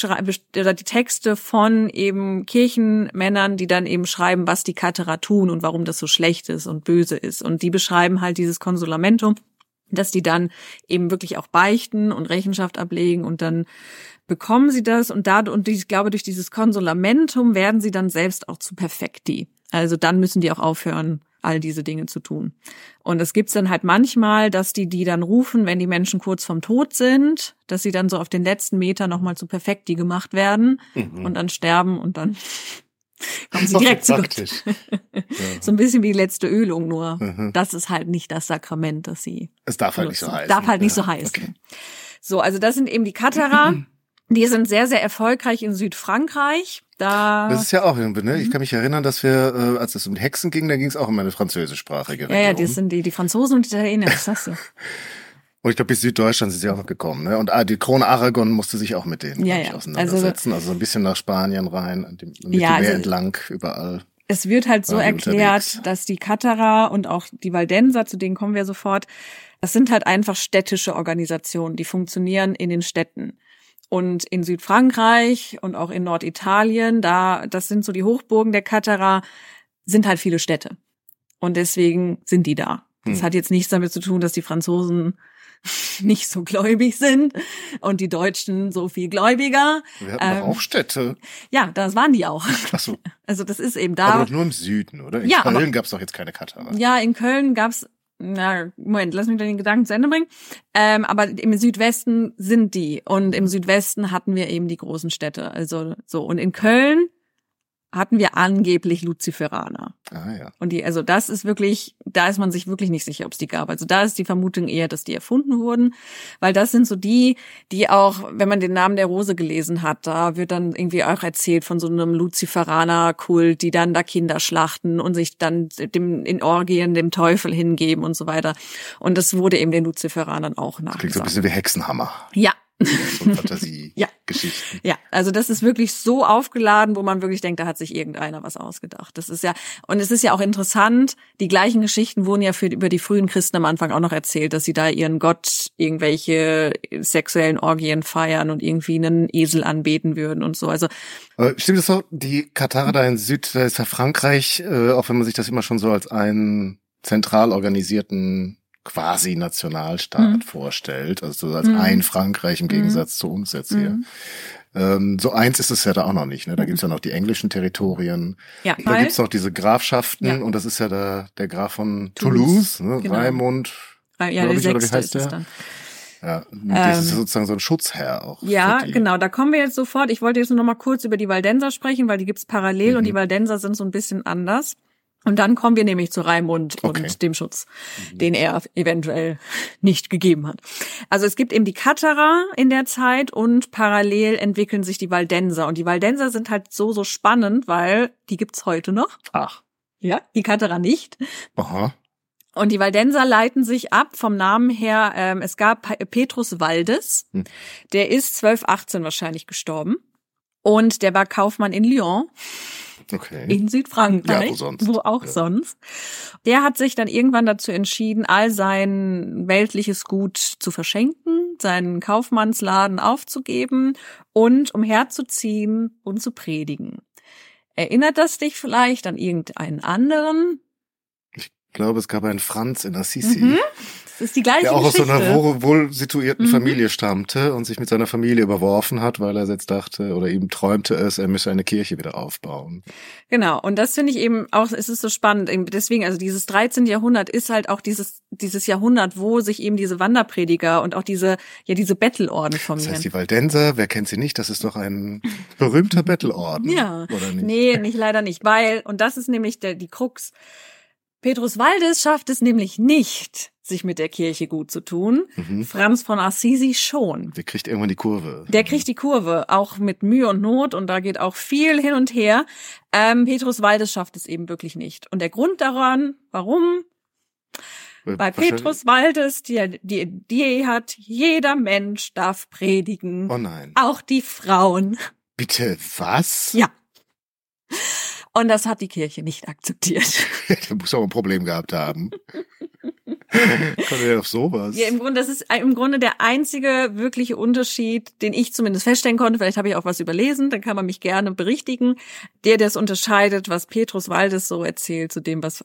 oder die Texte von eben Kirchenmännern, die dann eben schreiben, was die Katharer tun und warum das so schlecht ist und böse ist. Und die beschreiben halt dieses Konsolamentum, dass die dann eben wirklich auch beichten und Rechenschaft ablegen und dann bekommen sie das und da, und ich glaube, durch dieses Konsolamentum werden sie dann selbst auch zu Perfekti. Also dann müssen die auch aufhören, all diese Dinge zu tun. Und es gibt's dann halt manchmal, dass die die dann rufen, wenn die Menschen kurz vorm Tod sind, dass sie dann so auf den letzten Meter nochmal zu Perfekti gemacht werden mhm. und dann sterben und dann kommen sie direkt zu Gott. Ja. So ein bisschen wie die letzte Ölung, nur mhm. das ist halt nicht das Sakrament, das sie Es darf halt benutzen. Nicht so heißen. Darf halt ja. nicht so heißen. Okay. So, also das sind eben die Katharer. Die sind sehr, sehr erfolgreich in Südfrankreich. Da das ist ja auch irgendwie, ne? Ich kann mich erinnern, dass wir, äh, als es um Hexen ging, da ging es auch um eine französischsprachige Region. Ja, ja, das sind die, die Franzosen und die Italiener, das sagst du. Und ich glaube, bis Süddeutschland sind sie auch noch gekommen, ne? Und ah, die Krone Aragon musste sich auch mit denen ja, ja. auseinandersetzen. Also, also so ein bisschen nach Spanien rein, an dem Mittelmeer ja, also, entlang, überall. Es wird halt so erklärt, unterwegs. Dass die Katharer und auch die Waldenser, zu denen kommen wir sofort, das sind halt einfach städtische Organisationen, die funktionieren in den Städten. Und in Südfrankreich und auch in Norditalien, da, das sind so die Hochburgen der Katharer, sind halt viele Städte. Und deswegen sind die da. Das hm. hat jetzt nichts damit zu tun, dass die Franzosen nicht so gläubig sind und die Deutschen so viel gläubiger. Wir hatten ähm, auch Städte. Ja, das waren die auch. Ach so. Also das ist eben da. Aber nur im Süden, oder? In ja, Köln gab es doch jetzt keine Katharer. Ja, in Köln gab's. Na, Moment, lass mich den Gedanken zu Ende bringen. Ähm, aber im Südwesten sind die. Und im Südwesten hatten wir eben die großen Städte. Also so. Und in Köln hatten wir angeblich Luziferaner. Ah ja. Und die, also das ist wirklich, da ist man sich wirklich nicht sicher, ob es die gab. Also da ist die Vermutung eher, dass die erfunden wurden. Weil das sind so die, die auch, wenn man den Namen der Rose gelesen hat, da wird dann irgendwie auch erzählt von so einem Luziferaner-Kult, die dann da Kinder schlachten und sich dann dem, in Orgien dem Teufel hingeben und so weiter. Und das wurde eben den Luziferanern auch nachgesagt. Das klingt so ein bisschen wie Hexenhammer. Ja. Und Fantasiegeschichten. Ja. ja, also das ist wirklich so aufgeladen, wo man wirklich denkt, da hat sich irgendeiner was ausgedacht. Das ist ja, und es ist ja auch interessant, die gleichen Geschichten wurden ja für, über die frühen Christen am Anfang auch noch erzählt, dass sie da ihren Gott irgendwelche sexuellen Orgien feiern und irgendwie einen Esel anbeten würden und so. Also aber stimmt das so? Die Katharer da in Süd, da ist ja Frankreich, äh, auch wenn man sich das immer schon so als einen zentral organisierten quasi Nationalstaat mhm. vorstellt, also so als mhm. ein Frankreich im Gegensatz mhm. zu uns jetzt hier. Mhm. Ähm, so eins ist es ja da auch noch nicht, ne? Da mhm. gibt's ja noch die englischen Territorien, ja, da gibt's noch diese Grafschaften ja. und das ist ja da der Graf von Toulouse, Toulouse ne? Genau. Raimund, ja, glaube ich, oder wie heißt der? Dann. Ja, das ist sozusagen so ein Schutzherr auch. Ja, genau, da kommen wir jetzt sofort. Ich wollte jetzt nur noch mal kurz über die Waldenser sprechen, weil die gibt's parallel mhm. und die Waldenser sind so ein bisschen anders. Und dann kommen wir nämlich zu Raimund okay. und dem Schutz, den er eventuell nicht gegeben hat. Also es gibt eben die Katharer in der Zeit und parallel entwickeln sich die Waldenser. Und die Waldenser sind halt so, so spannend, weil die gibt's heute noch. Ach. Ja, die Katharer nicht. Aha. Und die Waldenser leiten sich ab vom Namen her, ähm, es gab Petrus Waldes, hm. der ist zwölf achtzehn wahrscheinlich gestorben und der war Kaufmann in Lyon. Okay. In Südfrankreich, ja, wo, sonst. wo auch ja. sonst. Der hat sich dann irgendwann dazu entschieden, all sein weltliches Gut zu verschenken, seinen Kaufmannsladen aufzugeben und umherzuziehen und zu predigen. Erinnert das dich vielleicht an irgendeinen anderen? Ich glaube, es gab einen Franz in Assisi. Mhm. Das ist die gleiche der auch Geschichte. Aus so einer wohl, wohl situierten mhm. Familie stammte und sich mit seiner Familie überworfen hat, weil er jetzt dachte oder eben träumte es, er müsse eine Kirche wieder aufbauen. Genau, und das finde ich eben auch, es ist so spannend. Deswegen, also dieses dreizehnte. Jahrhundert ist halt auch dieses dieses Jahrhundert, wo sich eben diese Wanderprediger und auch diese ja diese Bettelorden formieren. Das heißt, die Waldenser, wer kennt sie nicht, das ist doch ein berühmter Bettelorden, ja. oder nicht? Nee, nicht, leider nicht, weil, und das ist nämlich der, die Krux, Petrus Waldes schafft es nämlich nicht, sich mit der Kirche gut zu tun. Mhm. Franz von Assisi schon. Der kriegt irgendwann die Kurve. Der kriegt die Kurve, auch mit Mühe und Not. Und da geht auch viel hin und her. Ähm, Petrus Waldes schafft es eben wirklich nicht. Und der Grund daran, warum? Bei Petrus Waldes, die die Idee hat, jeder Mensch darf predigen. Oh nein. Auch die Frauen. Bitte was? Ja. Und das hat die Kirche nicht akzeptiert. Da muss auch ein Problem gehabt haben. Kommt ja auf sowas. Ja, im Grunde, das ist im Grunde der einzige wirkliche Unterschied, den ich zumindest feststellen konnte. Vielleicht habe ich auch was überlesen, dann kann man mich gerne berichtigen. Der, der es unterscheidet, was Petrus Waldes so erzählt, zu dem, was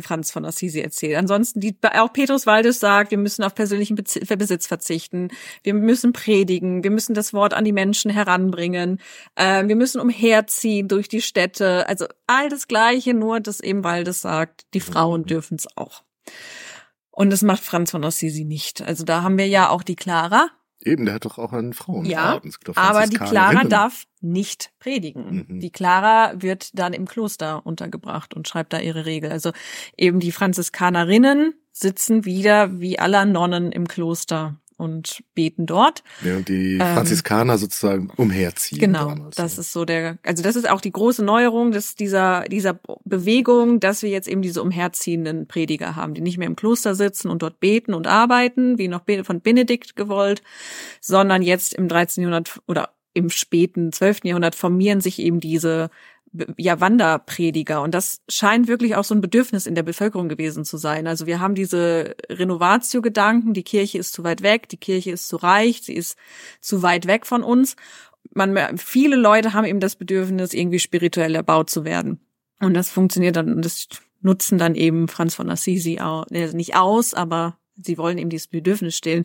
Franz von Assisi erzählt. Ansonsten, die, auch Petrus Waldes sagt, wir müssen auf persönlichen Besitz verzichten. Wir müssen predigen. Wir müssen das Wort an die Menschen heranbringen. Äh, wir müssen umherziehen durch die Städte. Also all das Gleiche, nur dass eben Waldes sagt, die Frauen mhm. dürfen es auch. Und das macht Franz von Assisi nicht. Also da haben wir ja auch die Klara. Eben, der hat doch auch einen Frauen. Ja, aber die Klara darf nicht predigen. Mhm. Die Klara wird dann im Kloster untergebracht und schreibt da ihre Regel. Also eben die Franziskanerinnen sitzen wieder wie alle Nonnen im Kloster und beten dort. Ja, und die Franziskaner ähm, sozusagen umherziehen. Genau, damals. Das ist so der, also das ist auch die große Neuerung des, dieser, dieser Bewegung, dass wir jetzt eben diese umherziehenden Prediger haben, die nicht mehr im Kloster sitzen und dort beten und arbeiten, wie noch von Benedikt gewollt, sondern jetzt im dreizehnten. Jahrhundert oder im späten zwölften. Jahrhundert formieren sich eben diese ja Wanderprediger. Und das scheint wirklich auch so ein Bedürfnis in der Bevölkerung gewesen zu sein. Also wir haben diese Renovatio-Gedanken, die Kirche ist zu weit weg, die Kirche ist zu reich, sie ist zu weit weg von uns. Man, viele Leute haben eben das Bedürfnis, irgendwie spirituell erbaut zu werden. Und das funktioniert dann, und das nutzen dann eben Franz von Assisi auch, äh, nicht aus, aber sie wollen eben dieses Bedürfnis stillen.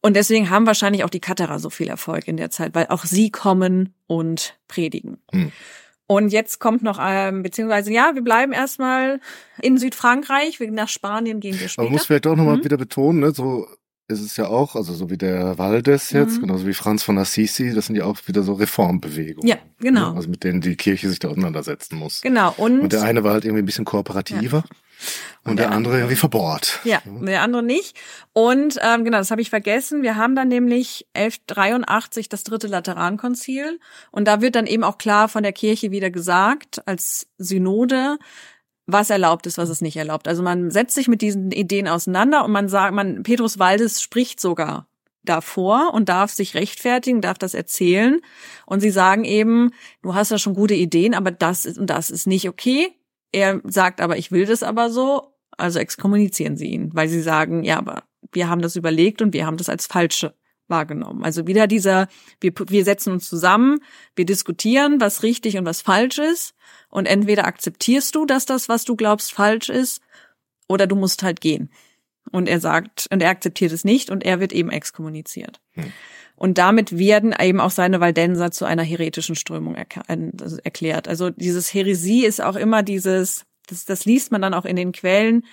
Und deswegen haben wahrscheinlich auch die Katharer so viel Erfolg in der Zeit, weil auch sie kommen und predigen. Hm. Und jetzt kommt noch, ähm, beziehungsweise, ja, wir bleiben erstmal in Südfrankreich, nach Spanien gehen wir später. Aber man muss vielleicht auch nochmal mhm. wieder betonen, ne, so ist es ja auch, also so wie der Waldes jetzt, mhm. genauso wie Franz von Assisi, das sind ja auch wieder so Reformbewegungen. Ja, genau. Ne, also mit denen die Kirche sich da auseinandersetzen muss. Genau. Und, und der eine war halt irgendwie ein bisschen kooperativer. Ja. Und, und der, der andere irgendwie verbohrt. Ja, der andere nicht. Und ähm, genau, das habe ich vergessen. Wir haben dann nämlich elf dreiundachtzig das dritte Laterankonzil. Und da wird dann eben auch klar von der Kirche wieder gesagt, als Synode, was erlaubt ist, was es nicht erlaubt. Also man setzt sich mit diesen Ideen auseinander und man sagt, man Petrus Waldes spricht sogar davor und darf sich rechtfertigen, darf das erzählen. Und sie sagen eben, du hast ja schon gute Ideen, aber das ist, und das ist nicht okay. Er sagt aber, ich will das aber so, also exkommunizieren sie ihn, weil sie sagen, ja, aber wir haben das überlegt und wir haben das als falsche wahrgenommen. Also wieder dieser, wir, wir setzen uns zusammen, wir diskutieren, was richtig und was falsch ist und entweder akzeptierst du, dass das, was du glaubst, falsch ist oder du musst halt gehen. Und er sagt, und er akzeptiert es nicht und er wird eben exkommuniziert. Hm. Und damit werden eben auch seine Waldenser zu einer heretischen Strömung erklärt. Also dieses Häresie ist auch immer dieses, das, das liest man dann auch in den Quellen,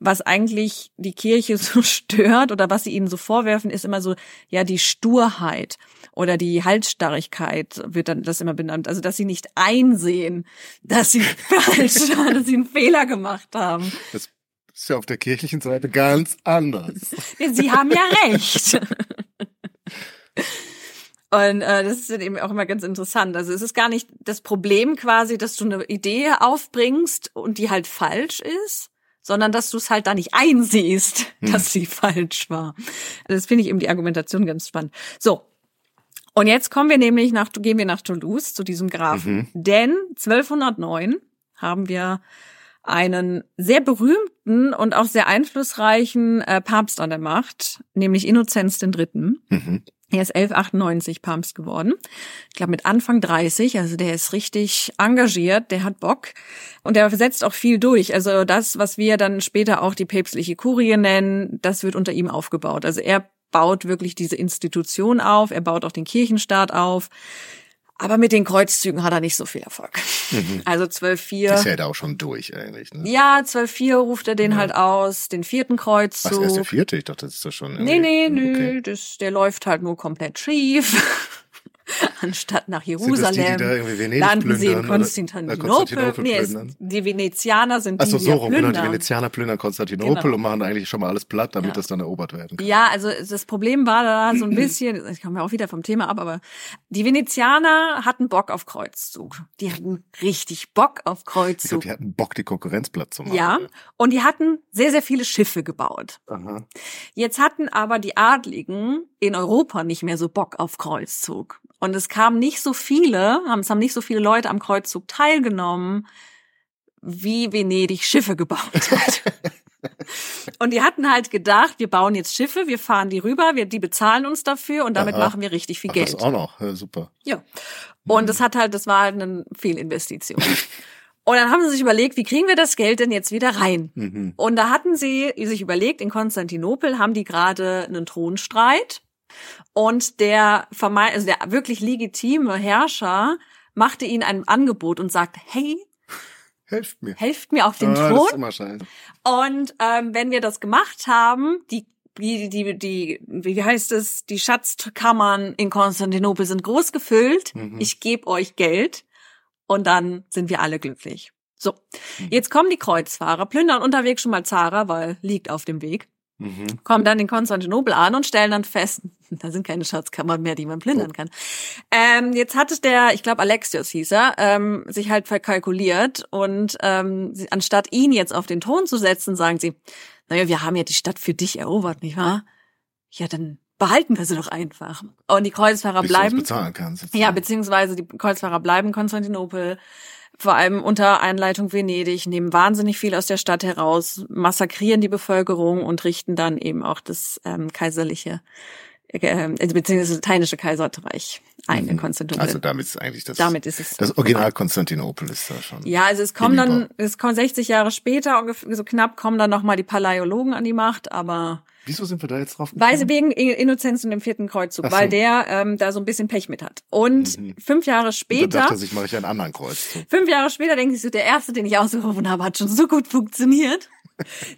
was eigentlich die Kirche so stört oder was sie ihnen so vorwerfen, ist immer so, ja, die Sturheit oder die Halsstarrigkeit wird dann das immer benannt. Also, dass sie nicht einsehen, dass sie falsch waren, dass sie einen Fehler gemacht haben. Das ist ja auf der kirchlichen Seite ganz anders. Sie haben ja recht. Und äh, das ist eben auch immer ganz interessant. Also es ist gar nicht das Problem quasi, dass du eine Idee aufbringst und die halt falsch ist, sondern dass du es halt da nicht einsiehst, hm. dass sie falsch war. Das finde ich eben die Argumentation ganz spannend. So. Und jetzt kommen wir nämlich nach, gehen wir nach Toulouse zu diesem Grafen. Mhm. Denn zwölfhundertneun haben wir einen sehr berühmten und auch sehr einflussreichen äh, Papst an der Macht, nämlich Innozenz der Dritte. Mhm. Er ist elf achtundneunzig Papst geworden. Ich glaube mit Anfang dreißig, also der ist richtig engagiert, der hat Bock und der setzt auch viel durch. Also das, was wir dann später auch die päpstliche Kurie nennen, das wird unter ihm aufgebaut. Also er baut wirklich diese Institution auf, er baut auch den Kirchenstaat auf. Aber mit den Kreuzzügen hat er nicht so viel Erfolg. Mhm. Also zwölf vier. Das ist ja da auch schon durch eigentlich. Ne? Ja, zwölf vier ruft er den ja. halt aus, den vierten Kreuzzug. Was, erst der vierte? Ich dachte, das ist doch schon irgendwie... Nee, nee, okay. nö, das, der läuft halt nur komplett schief. Anstatt nach Jerusalem, sind das die, die da landen sie in Konstantinopel. Konstantinopel nee, es, die Venezianer sind die, Ach so, die so rum, plündern. Genau, die Venezianer plündern Konstantinopel genau. und machen eigentlich schon mal alles platt, damit ja. das dann erobert werden kann. Ja, also das Problem war da so ein bisschen, ich komme ja auch wieder vom Thema ab, aber die Venezianer hatten Bock auf Kreuzzug. Die hatten richtig Bock auf Kreuzzug. Ich glaub, die hatten Bock, die Konkurrenz platt zu machen. Ja, und die hatten sehr, sehr viele Schiffe gebaut. Aha. Jetzt hatten aber die Adligen in Europa nicht mehr so Bock auf Kreuzzug. Und es kamen nicht so viele, es haben nicht so viele Leute am Kreuzzug teilgenommen, wie Venedig Schiffe gebaut hat. Und die hatten halt gedacht, wir bauen jetzt Schiffe, wir fahren die rüber, wir, die bezahlen uns dafür und damit Aha. machen wir richtig viel Ach, Geld. Das auch noch, ja, super. Ja. Und das hat halt, das war halt eine Fehlinvestition. Und dann haben sie sich überlegt, wie kriegen wir das Geld denn jetzt wieder rein? Mhm. Und da hatten sie sich überlegt, in Konstantinopel haben die gerade einen Thronstreit. Und der vermeint, also der wirklich legitime Herrscher machte ihnen ein Angebot und sagt, hey, helft mir, helft mir auf den ah, Thron. Das ist immer und ähm, wenn wir das gemacht haben, die, die, die, die, wie heißt es, die Schatzkammern in Konstantinopel sind groß gefüllt. Mhm. Ich gebe euch Geld und dann sind wir alle glücklich. So, mhm. jetzt kommen die Kreuzfahrer, plündern unterwegs schon mal Zara, weil liegt auf dem Weg. Mhm. Kommen dann in Konstantinopel an und stellen dann fest, da sind keine Schatzkammern mehr, die man plündern oh. kann. Ähm, jetzt hatte der, ich glaube Alexios hieß er, ähm, sich halt verkalkuliert und ähm, sie, anstatt ihn jetzt auf den Thron zu setzen, sagen sie, naja, wir haben ja die Stadt für dich erobert, nicht wahr? Ja, dann behalten wir sie doch einfach. Und die Kreuzfahrer Bis bleiben. Du das bezahlen kannst, jetzt ja, sagen. beziehungsweise die Kreuzfahrer bleiben in Konstantinopel. Vor allem unter Einleitung Venedig, nehmen wahnsinnig viel aus der Stadt heraus, massakrieren die Bevölkerung und richten dann eben auch das ähm, kaiserliche, äh, beziehungsweise lateinische Kaiserreich ein mhm. in Konstantinopel. Also damit ist eigentlich das, damit ist es das Original vorbei. Konstantinopel ist da schon. Ja, also es kommen dann, es kommen sechzig Jahre später, so knapp kommen dann nochmal die Palaiologen an die Macht, aber... Wieso sind wir da jetzt drauf gekommen? Weil sie wegen Innozenz und dem vierten Kreuzzug, so. weil der ähm, da so ein bisschen Pech mit hat. Und mhm. fünf Jahre später... Und dann dachte sich, mache ich einen anderen Kreuzzug. Fünf Jahre später denke ich so, der erste, den ich ausgerufen habe, hat schon so gut funktioniert.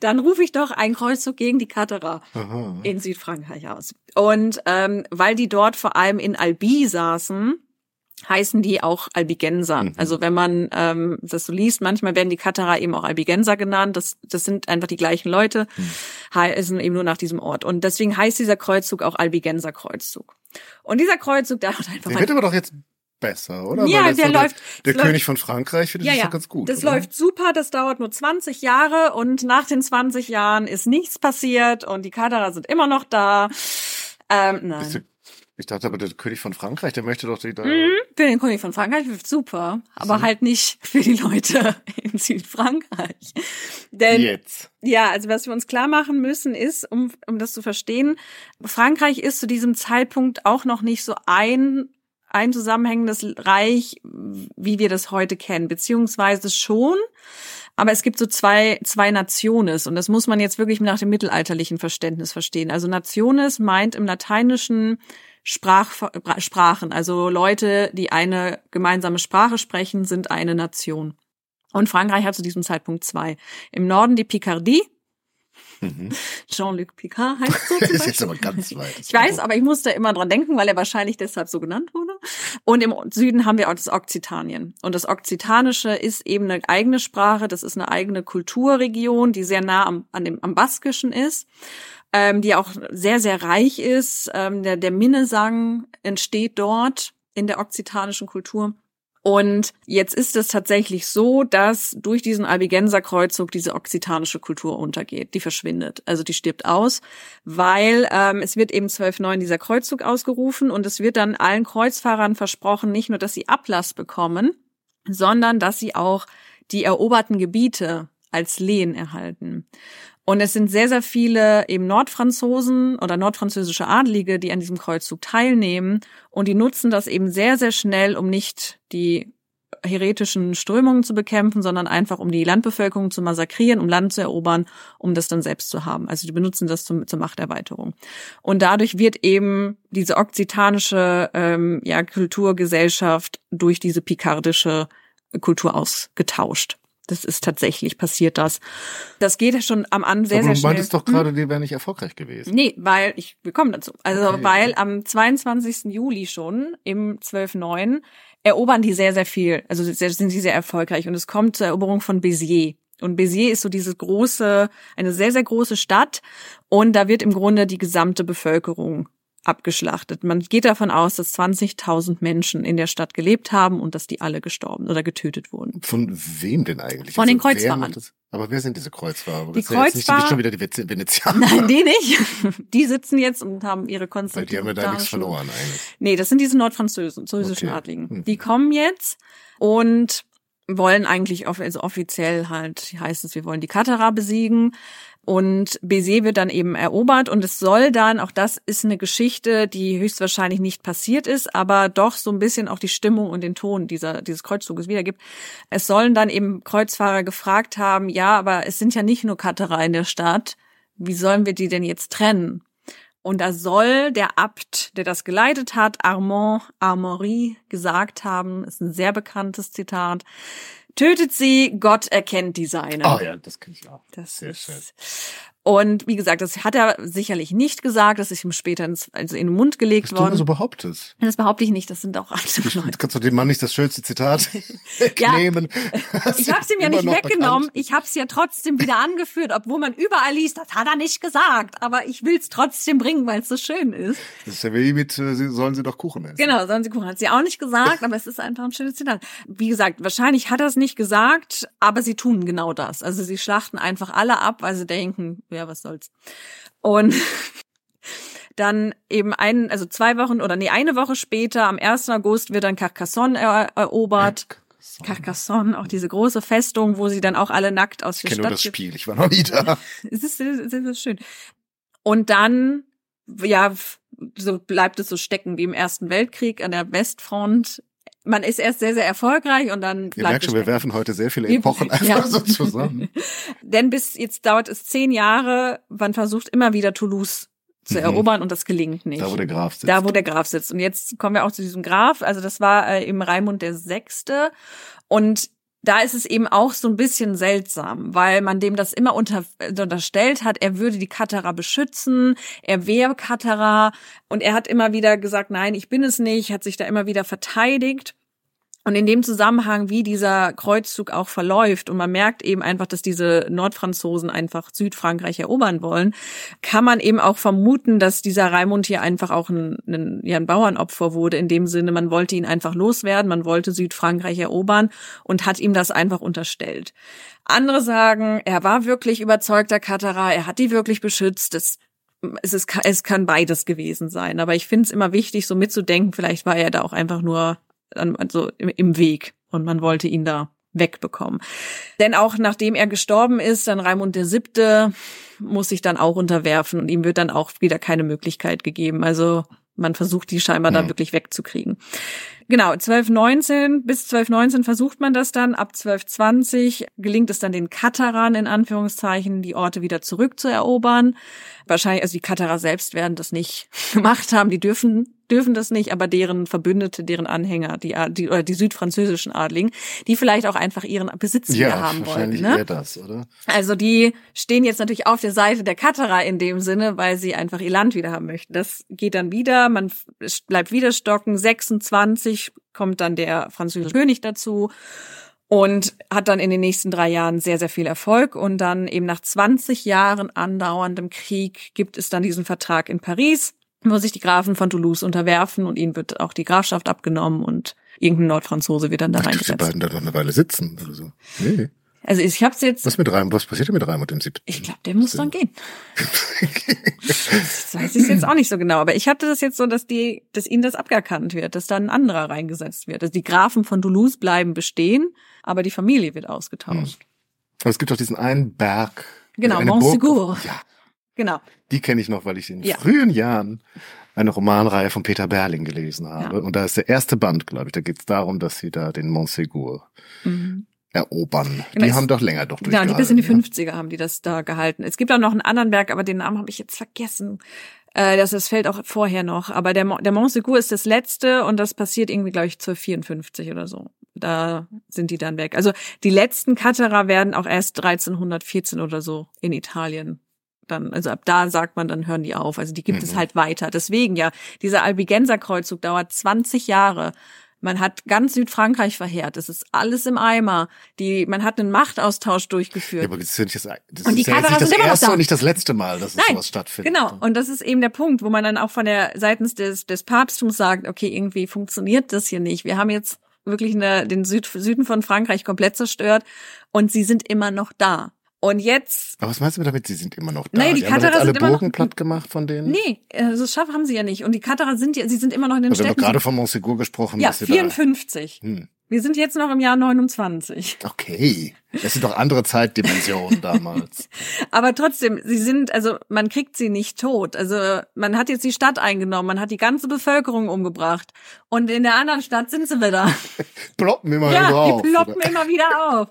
Dann rufe ich doch einen Kreuzzug gegen die Katharer Aha. in Südfrankreich aus. Und ähm, weil die dort vor allem in Albi saßen, heißen die auch Albigenser. Mhm. Also wenn man ähm, das so liest, manchmal werden die Katharer eben auch Albigenser genannt. Das, das sind einfach die gleichen Leute, heißen mhm. eben nur nach diesem Ort. Und deswegen heißt dieser Kreuzzug auch Albigenser-Kreuzzug. Und dieser Kreuzzug dauert einfach... Der wird aber doch jetzt besser, oder? Ja, der läuft... Der König läuft, von Frankreich findet ja, das ja, doch ganz gut. Das oder? läuft super, das dauert nur zwanzig Jahre und nach den zwanzig Jahren ist nichts passiert und die Katharer sind immer noch da. Ähm, nein. Ich dachte aber, der König von Frankreich, der möchte doch die da... Mhm, für den König von Frankreich super, aber so. halt nicht für die Leute in Südfrankreich. Denn, Jetzt. Ja, also was wir uns klar machen müssen ist, um um das zu verstehen, Frankreich ist zu diesem Zeitpunkt auch noch nicht so ein ein zusammenhängendes Reich, wie wir das heute kennen, beziehungsweise schon, aber es gibt so zwei zwei Nationes und das muss man jetzt wirklich nach dem mittelalterlichen Verständnis verstehen. Also Nationes meint im Lateinischen Sprach, Sprachen, also Leute, die eine gemeinsame Sprache sprechen, sind eine Nation. Und Frankreich hat zu diesem Zeitpunkt zwei. Im Norden die Picardie. Mhm. Jean-Luc Picard heißt so. Das ist jetzt aber ganz weit. Ich weiß, aber ich muss da immer dran denken, weil er wahrscheinlich deshalb so genannt wurde. Und im Süden haben wir auch das Okzitanien. Und das Okzitanische ist eben eine eigene Sprache, das ist eine eigene Kulturregion, die sehr nah am, an dem, am Baskischen ist. Die auch sehr, sehr reich ist. Der, der Minnesang entsteht dort in der okzitanischen Kultur. Und jetzt ist es tatsächlich so, dass durch diesen Albigenser-Kreuzzug diese okzitanische Kultur untergeht. Die verschwindet, also die stirbt aus, weil ähm, es wird eben zwölf neun dieser Kreuzzug ausgerufen und es wird dann allen Kreuzfahrern versprochen, nicht nur, dass sie Ablass bekommen, sondern dass sie auch die eroberten Gebiete als Lehen erhalten. Und es sind sehr, sehr viele eben Nordfranzosen oder nordfranzösische Adlige, die an diesem Kreuzzug teilnehmen. Und die nutzen das eben sehr, sehr schnell, um nicht die heretischen Strömungen zu bekämpfen, sondern einfach um die Landbevölkerung zu massakrieren, um Land zu erobern, um das dann selbst zu haben. Also die benutzen das zum, zur Machterweiterung. Und dadurch wird eben diese okzitanische ähm, ja, Kulturgesellschaft durch diese pikardische Kultur ausgetauscht. Das ist tatsächlich, passiert das. Das geht ja schon am Anfang sehr, sehr schnell. Aber du meintest doch gerade, die wären nicht erfolgreich gewesen. Nee, weil, ich, wir kommen dazu. Also, okay. Weil am zweiundzwanzigsten Juli schon, im zwölf neun, erobern die sehr, sehr viel. Also sind sie sehr erfolgreich. Und es kommt zur Eroberung von Béziers. Und Béziers ist so diese große, eine sehr, sehr große Stadt. Und da wird im Grunde die gesamte Bevölkerung abgeschlachtet. Man geht davon aus, dass zwanzigtausend Menschen in der Stadt gelebt haben und dass die alle gestorben oder getötet wurden. Von wem denn eigentlich? Von also den Kreuzfahrern. Aber wer sind diese Kreuzfahrer? Die Kreuzfahrer. Nicht schon wieder die Venezianer. Nein, die nicht. Die sitzen jetzt und haben ihre Konstantinopel. Die haben ja da nichts verloren eigentlich. Nee, das sind diese nordfranzösischen okay. Adligen. Hm. Die kommen jetzt und wollen eigentlich off- also offiziell halt, heißt es, wir wollen die Katharer besiegen. Und Béziers wird dann eben erobert und es soll dann, auch das ist eine Geschichte, die höchstwahrscheinlich nicht passiert ist, aber doch so ein bisschen auch die Stimmung und den Ton dieser dieses Kreuzzuges wiedergibt. Es sollen dann eben Kreuzfahrer gefragt haben, ja, aber es sind ja nicht nur Katharer in der Stadt, wie sollen wir die denn jetzt trennen? Und da soll der Abt, der das geleitet hat, Armand Armory, gesagt haben, ist ein sehr bekanntes Zitat, tötet sie, Gott erkennt die Seine. Ah oh ja, das kenne ich auch. Das sehr ist schön. Und wie gesagt, das hat er sicherlich nicht gesagt, das ist ihm später ins, also in den Mund gelegt worden. Was du so behauptest? Das behaupte ich nicht, das sind auch andere Leute. Jetzt kannst du dem Mann nicht das schönste Zitat wegnehmen. Ja, ich habe es ihm ja nicht weggenommen, bekannt. Ich habe es ja trotzdem wieder angeführt, obwohl man überall liest, das hat er nicht gesagt, aber ich will es trotzdem bringen, weil es so schön ist. Das ist ja wie mit, äh, sollen sie doch Kuchen essen. Genau, sollen sie Kuchen, hat sie auch nicht gesagt, aber es ist einfach ein schönes Zitat. Wie gesagt, wahrscheinlich hat er es nicht gesagt, aber sie tun genau das. Also sie schlachten einfach alle ab, weil sie denken, ja, was soll's. Und dann eben ein, also zwei Wochen oder nee, eine Woche später, am ersten August, wird dann Carcassonne er, erobert. Ja, Carcassonne. Carcassonne, auch diese große Festung, wo sie dann auch alle nackt aus der Stadt... Ich kenne nur das Spiel, ich war noch nie da. Es ist, es ist schön. Und dann, ja, so bleibt es so stecken wie im Ersten Weltkrieg an der Westfront. Man ist erst sehr, sehr erfolgreich und dann bleibt es. Ihr merkt schon, wir werfen heute sehr viele Epochen einfach ja. so zusammen. Denn bis jetzt dauert es zehn Jahre, man versucht immer wieder Toulouse zu erobern mhm. und das gelingt nicht. Da, wo der Graf sitzt. Da, wo der Graf sitzt. Und jetzt kommen wir auch zu diesem Graf. Also das war äh, eben Raimund der Sechste. Und da ist es eben auch so ein bisschen seltsam, weil man dem das immer unter, unterstellt hat, er würde die Katharer beschützen, er wäre Katharer und er hat immer wieder gesagt, nein, ich bin es nicht, hat sich da immer wieder verteidigt. Und in dem Zusammenhang, wie dieser Kreuzzug auch verläuft und man merkt eben einfach, dass diese Nordfranzosen einfach Südfrankreich erobern wollen, kann man eben auch vermuten, dass dieser Raimund hier einfach auch ein, ein, ja, ein Bauernopfer wurde. In dem Sinne, man wollte ihn einfach loswerden, man wollte Südfrankreich erobern und hat ihm das einfach unterstellt. Andere sagen, er war wirklich überzeugter Katharer, er hat die wirklich beschützt, das Es, ist, es kann beides gewesen sein. Aber ich finde es immer wichtig, so mitzudenken, vielleicht war er da auch einfach nur also im, im Weg und man wollte ihn da wegbekommen. Denn auch nachdem er gestorben ist, dann Raimund der Siebte muss sich dann auch unterwerfen und ihm wird dann auch wieder keine Möglichkeit gegeben. Also man versucht, die scheinbar ja. da wirklich wegzukriegen. Genau, zwölf neunzehn, bis zwölf neunzehn versucht man das dann. Ab zwölf zwanzig gelingt es dann den Katharern, in Anführungszeichen, die Orte wieder zurückzuerobern. Wahrscheinlich, also die Katharer selbst werden das nicht gemacht haben. Die dürfen, dürfen das nicht, aber deren Verbündete, deren Anhänger, die, die, oder die südfranzösischen Adligen, die vielleicht auch einfach ihren Besitz ja, wieder haben wahrscheinlich wollten. Ja, ne? Das, oder? Also die stehen jetzt natürlich auf der Seite der Katharer in dem Sinne, weil sie einfach ihr Land wieder haben möchten. Das geht dann wieder, man bleibt wieder stocken, sechsundzwanzig kommt dann der französische König dazu und hat dann in den nächsten drei Jahren sehr, sehr viel Erfolg. Und dann eben nach zwanzig Jahren andauerndem Krieg gibt es dann diesen Vertrag in Paris, wo sich die Grafen von Toulouse unterwerfen und ihnen wird auch die Grafschaft abgenommen und irgendein Nordfranzose wird dann da reingesetzt. Die beiden da noch eine Weile sitzen oder so. Nee. Also ich hab's jetzt. Was mit Raimund? Was passiert denn mit Raimund im siebten? Ich glaube, der muss dann gehen. Das weiß ich jetzt auch nicht so genau, aber ich hatte das jetzt so, dass die, dass ihnen das abgekannt wird, dass da ein anderer reingesetzt wird. Also die Grafen von Toulouse bleiben bestehen, aber die Familie wird ausgetauscht. Hm. Aber es gibt doch diesen einen Berg. Genau, also Montségur. Ja. Genau. Die kenne ich noch, weil ich in ja. frühen Jahren eine Romanreihe von Peter Berling gelesen habe. Ja. Und da ist der erste Band, glaube ich. Da geht es darum, dass sie da den Montségur mhm. erobern. Genau, die haben doch länger doch durchgehalten. Ja, die bis in die fünfziger haben die das da gehalten. Es gibt auch noch einen anderen Berg, aber den Namen habe ich jetzt vergessen. Das, das fällt auch vorher noch. Aber der, der Montségur ist das letzte und das passiert irgendwie, glaube ich, zwölfhundertvierundfünfzig oder so. Da sind die dann weg. Also die letzten Katharer werden auch erst dreizehnhundertvierzehn oder so in Italien. Dann, also ab da sagt man, dann hören die auf. Also die gibt mhm. es halt weiter. Deswegen ja, dieser Albigenser-Kreuzzug dauert zwanzig Jahre. Man hat ganz Südfrankreich verheert. Es ist alles im Eimer. Die, man hat einen Machtaustausch durchgeführt. Ja, aber das ist ja nicht das, das, und die ist ja nicht das erste und nicht das letzte Mal, dass Nein. es sowas stattfindet. Genau. Und das ist eben der Punkt, wo man dann auch von der, seitens des, des Papsttums sagt, okay, irgendwie funktioniert das hier nicht. Wir haben jetzt wirklich eine, den Süd, Süden von Frankreich komplett zerstört und sie sind immer noch da. Und jetzt. Aber was meinst du damit, sie sind immer noch da? Nee, die, die Katharer haben jetzt alle Burgen platt gemacht von denen? Nee, also das Schaff haben sie ja nicht. Und die Katharer sind ja, sie sind immer noch in den Städten. Wir haben gerade von Montségur gesprochen. Ja, vierundfünfzig. Hm. Wir sind jetzt noch im Jahr neunundzwanzig. Okay. Das sind doch andere Zeitdimensionen damals. Aber trotzdem, sie sind, also man kriegt sie nicht tot. Also man hat jetzt die Stadt eingenommen, man hat die ganze Bevölkerung umgebracht. Und in der anderen Stadt sind sie wieder. Ploppen immer ja, wieder auf. Ja, die ploppen oder? immer wieder auf.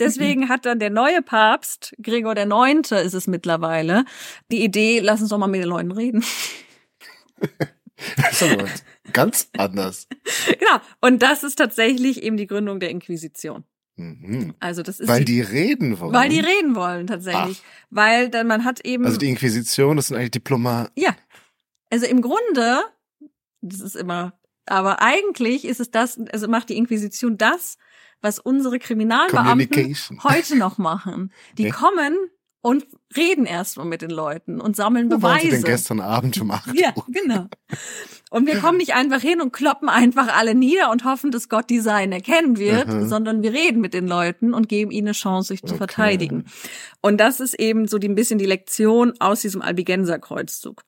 Deswegen hat dann der neue Papst, Gregor der Neunte ist es mittlerweile, die Idee, lass uns doch mal mit den Leuten reden. Das ist aber ganz anders. Genau. Und das ist tatsächlich eben die Gründung der Inquisition. Mhm. Also das ist weil die, die reden wollen. Weil die reden wollen, tatsächlich. Ach. Weil dann man hat eben. Also die Inquisition, das sind eigentlich Diplomaten. Ja. Also im Grunde, das ist immer, aber eigentlich ist es das, also macht die Inquisition das, was unsere Kriminalbeamten heute noch machen. Die ja. kommen und reden erstmal mit den Leuten und sammeln Beweise. Wo waren Sie denn gestern Abend um acht Uhr? Ja, genau. Und wir kommen nicht einfach hin und kloppen einfach alle nieder und hoffen, dass Gott die Seinen erkennen wird, Aha. sondern wir reden mit den Leuten und geben ihnen eine Chance, sich zu okay. verteidigen. Und das ist eben so die, ein bisschen die Lektion aus diesem Albigenser-Kreuzzug.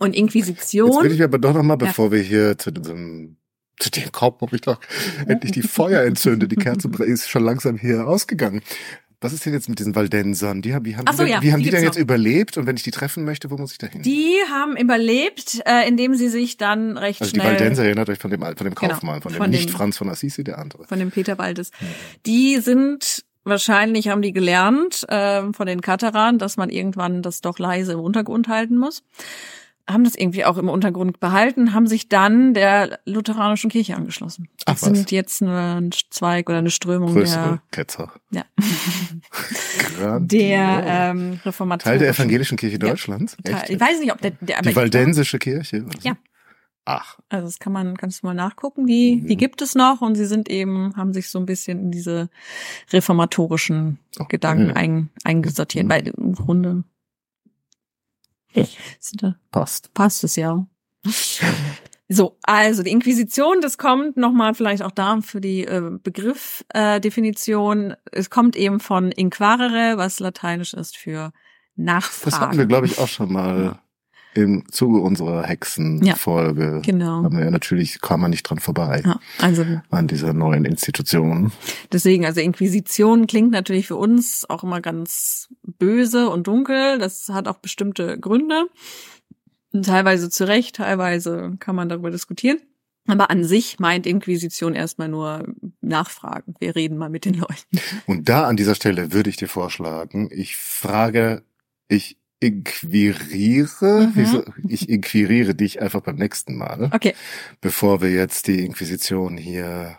Und Inquisition... Jetzt will ich aber doch nochmal, bevor ja. wir hier zu diesem... Zu dem Kopf habe ich doch endlich die Feuer entzündet. Die Kerze ist schon langsam hier ausgegangen. Was ist denn jetzt mit diesen Waldensern? Die haben, wie haben, so, die, ja, wie haben die, die denn jetzt noch. überlebt? Und wenn ich die treffen möchte, wo muss ich da hin? Die haben überlebt, äh, indem sie sich dann recht also schnell... Also die Waldenser erinnert euch von dem, von dem Kaufmann, genau, von dem von nicht dem, Franz von Assisi, der andere. Von dem Peter Waldes. Ja. Die sind, wahrscheinlich haben die gelernt äh, von den Katharern, dass man irgendwann das doch leise im Untergrund halten muss. Haben das irgendwie auch im Untergrund behalten, haben sich dann der lutheranischen Kirche angeschlossen. Das Ach, was? sind jetzt ein Zweig oder eine Strömung der... Ketzer. Ja. der ähm, Reformation. Teil der evangelischen Kirche Deutschlands? Ja. Echt? Ich weiß nicht, ob der... der die waldensische Kirche? Also. Ja. Ach. Also das kann man, kannst du mal nachgucken. Die, mhm. die gibt es noch und sie sind eben, haben sich so ein bisschen in diese reformatorischen okay. Gedanken ein, eingesortiert. Mhm. Weil im Grunde... Passt. Passt es ja. So, also die Inquisition, das kommt nochmal vielleicht auch da für die äh, Begriffdefinition. Äh, es kommt eben von inquarere, was lateinisch ist für Nachfragen. Das hatten wir, glaube ich, auch schon mal ja. im Zuge unserer Hexenfolge. Ja, genau. Haben wir ja natürlich, kam man nicht dran vorbei ja, also, an dieser neuen Institution. Deswegen, also Inquisition klingt natürlich für uns auch immer ganz böse und dunkel, das hat auch bestimmte Gründe. Teilweise zu Recht, teilweise kann man darüber diskutieren. Aber an sich meint Inquisition erstmal nur nachfragen. Wir reden mal mit den Leuten. Und da an dieser Stelle würde ich dir vorschlagen, ich frage, ich inquiriere, mhm. wieso, ich inquiriere dich einfach beim nächsten Mal. Okay. Bevor wir jetzt die Inquisition hier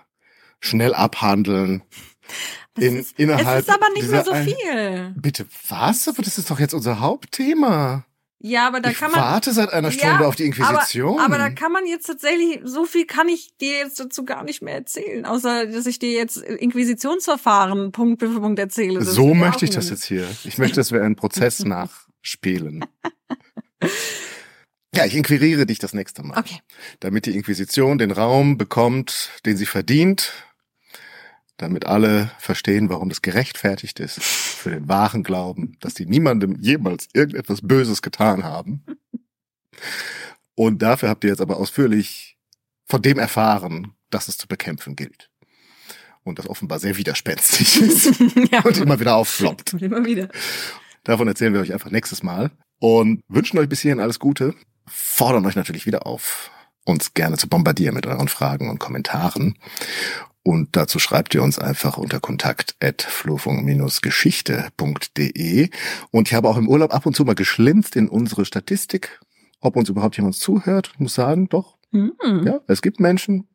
schnell abhandeln. In, ist, innerhalb es ist aber nicht mehr so viel. Bitte, was? Aber das ist doch jetzt unser Hauptthema. Ja, aber da ich kann man... Ich warte seit einer Stunde ja, auf die Inquisition. Aber, aber da kann man jetzt tatsächlich, so viel kann ich dir jetzt dazu gar nicht mehr erzählen, außer dass ich dir jetzt Inquisitionsverfahren Punkt für Punkt erzähle. So möchte ich das jetzt hier. Ich möchte, dass wir einen Prozess nachspielen. Ja, Ja, ich inquiriere dich das nächste Mal. Okay. Damit die Inquisition den Raum bekommt, den sie verdient, damit alle verstehen, warum das gerechtfertigt ist für den wahren Glauben, dass die niemandem jemals irgendetwas Böses getan haben. Und dafür habt ihr jetzt aber ausführlich von dem erfahren, dass es zu bekämpfen gilt. Und das offenbar sehr widerspenstig ist ja. Und immer wieder auffloppt. Immer wieder. Davon erzählen wir euch einfach nächstes Mal und wünschen euch bis hierhin alles Gute. Fordern euch natürlich wieder auf, uns gerne zu bombardieren mit euren Fragen und Kommentaren. Und dazu schreibt ihr uns einfach unter kontakt at flofung geschichte punkt de. Und ich habe auch im Urlaub ab und zu mal geschlinzt in unsere Statistik, ob uns überhaupt jemand zuhört. Ich muss sagen, doch. Mhm. Ja, es gibt Menschen,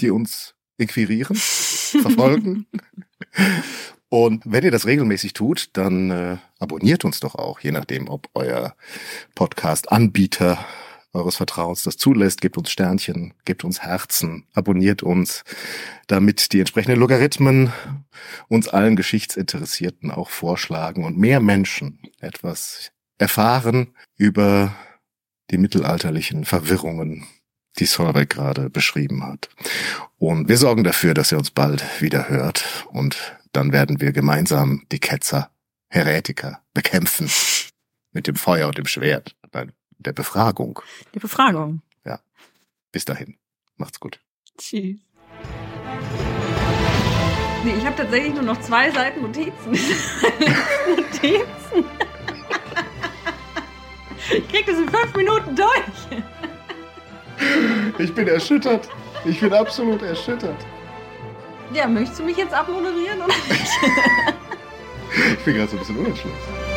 die uns inquirieren, verfolgen. Und wenn ihr das regelmäßig tut, dann äh, abonniert uns doch auch, je nachdem, ob euer Podcast-Anbieter eures Vertrauens das zulässt, gebt uns Sternchen, gebt uns Herzen, abonniert uns, damit die entsprechenden Logarithmen uns allen Geschichtsinteressierten auch vorschlagen und mehr Menschen etwas erfahren über die mittelalterlichen Verwirrungen, die Solveig gerade beschrieben hat. Und wir sorgen dafür, dass ihr uns bald wieder hört und dann werden wir gemeinsam die Ketzer, Heretiker bekämpfen mit dem Feuer und dem Schwert. Nein. Der Befragung. Der Befragung. Ja. Bis dahin. Macht's gut. Tschüss. Nee, ich habe tatsächlich nur noch zwei Seiten Notizen. Notizen. Ich krieg das in fünf Minuten durch. Ich bin erschüttert. Ich bin absolut erschüttert. Ja, möchtest du mich jetzt abmoderieren oder nicht? Ich bin gerade so ein bisschen unentschlossen.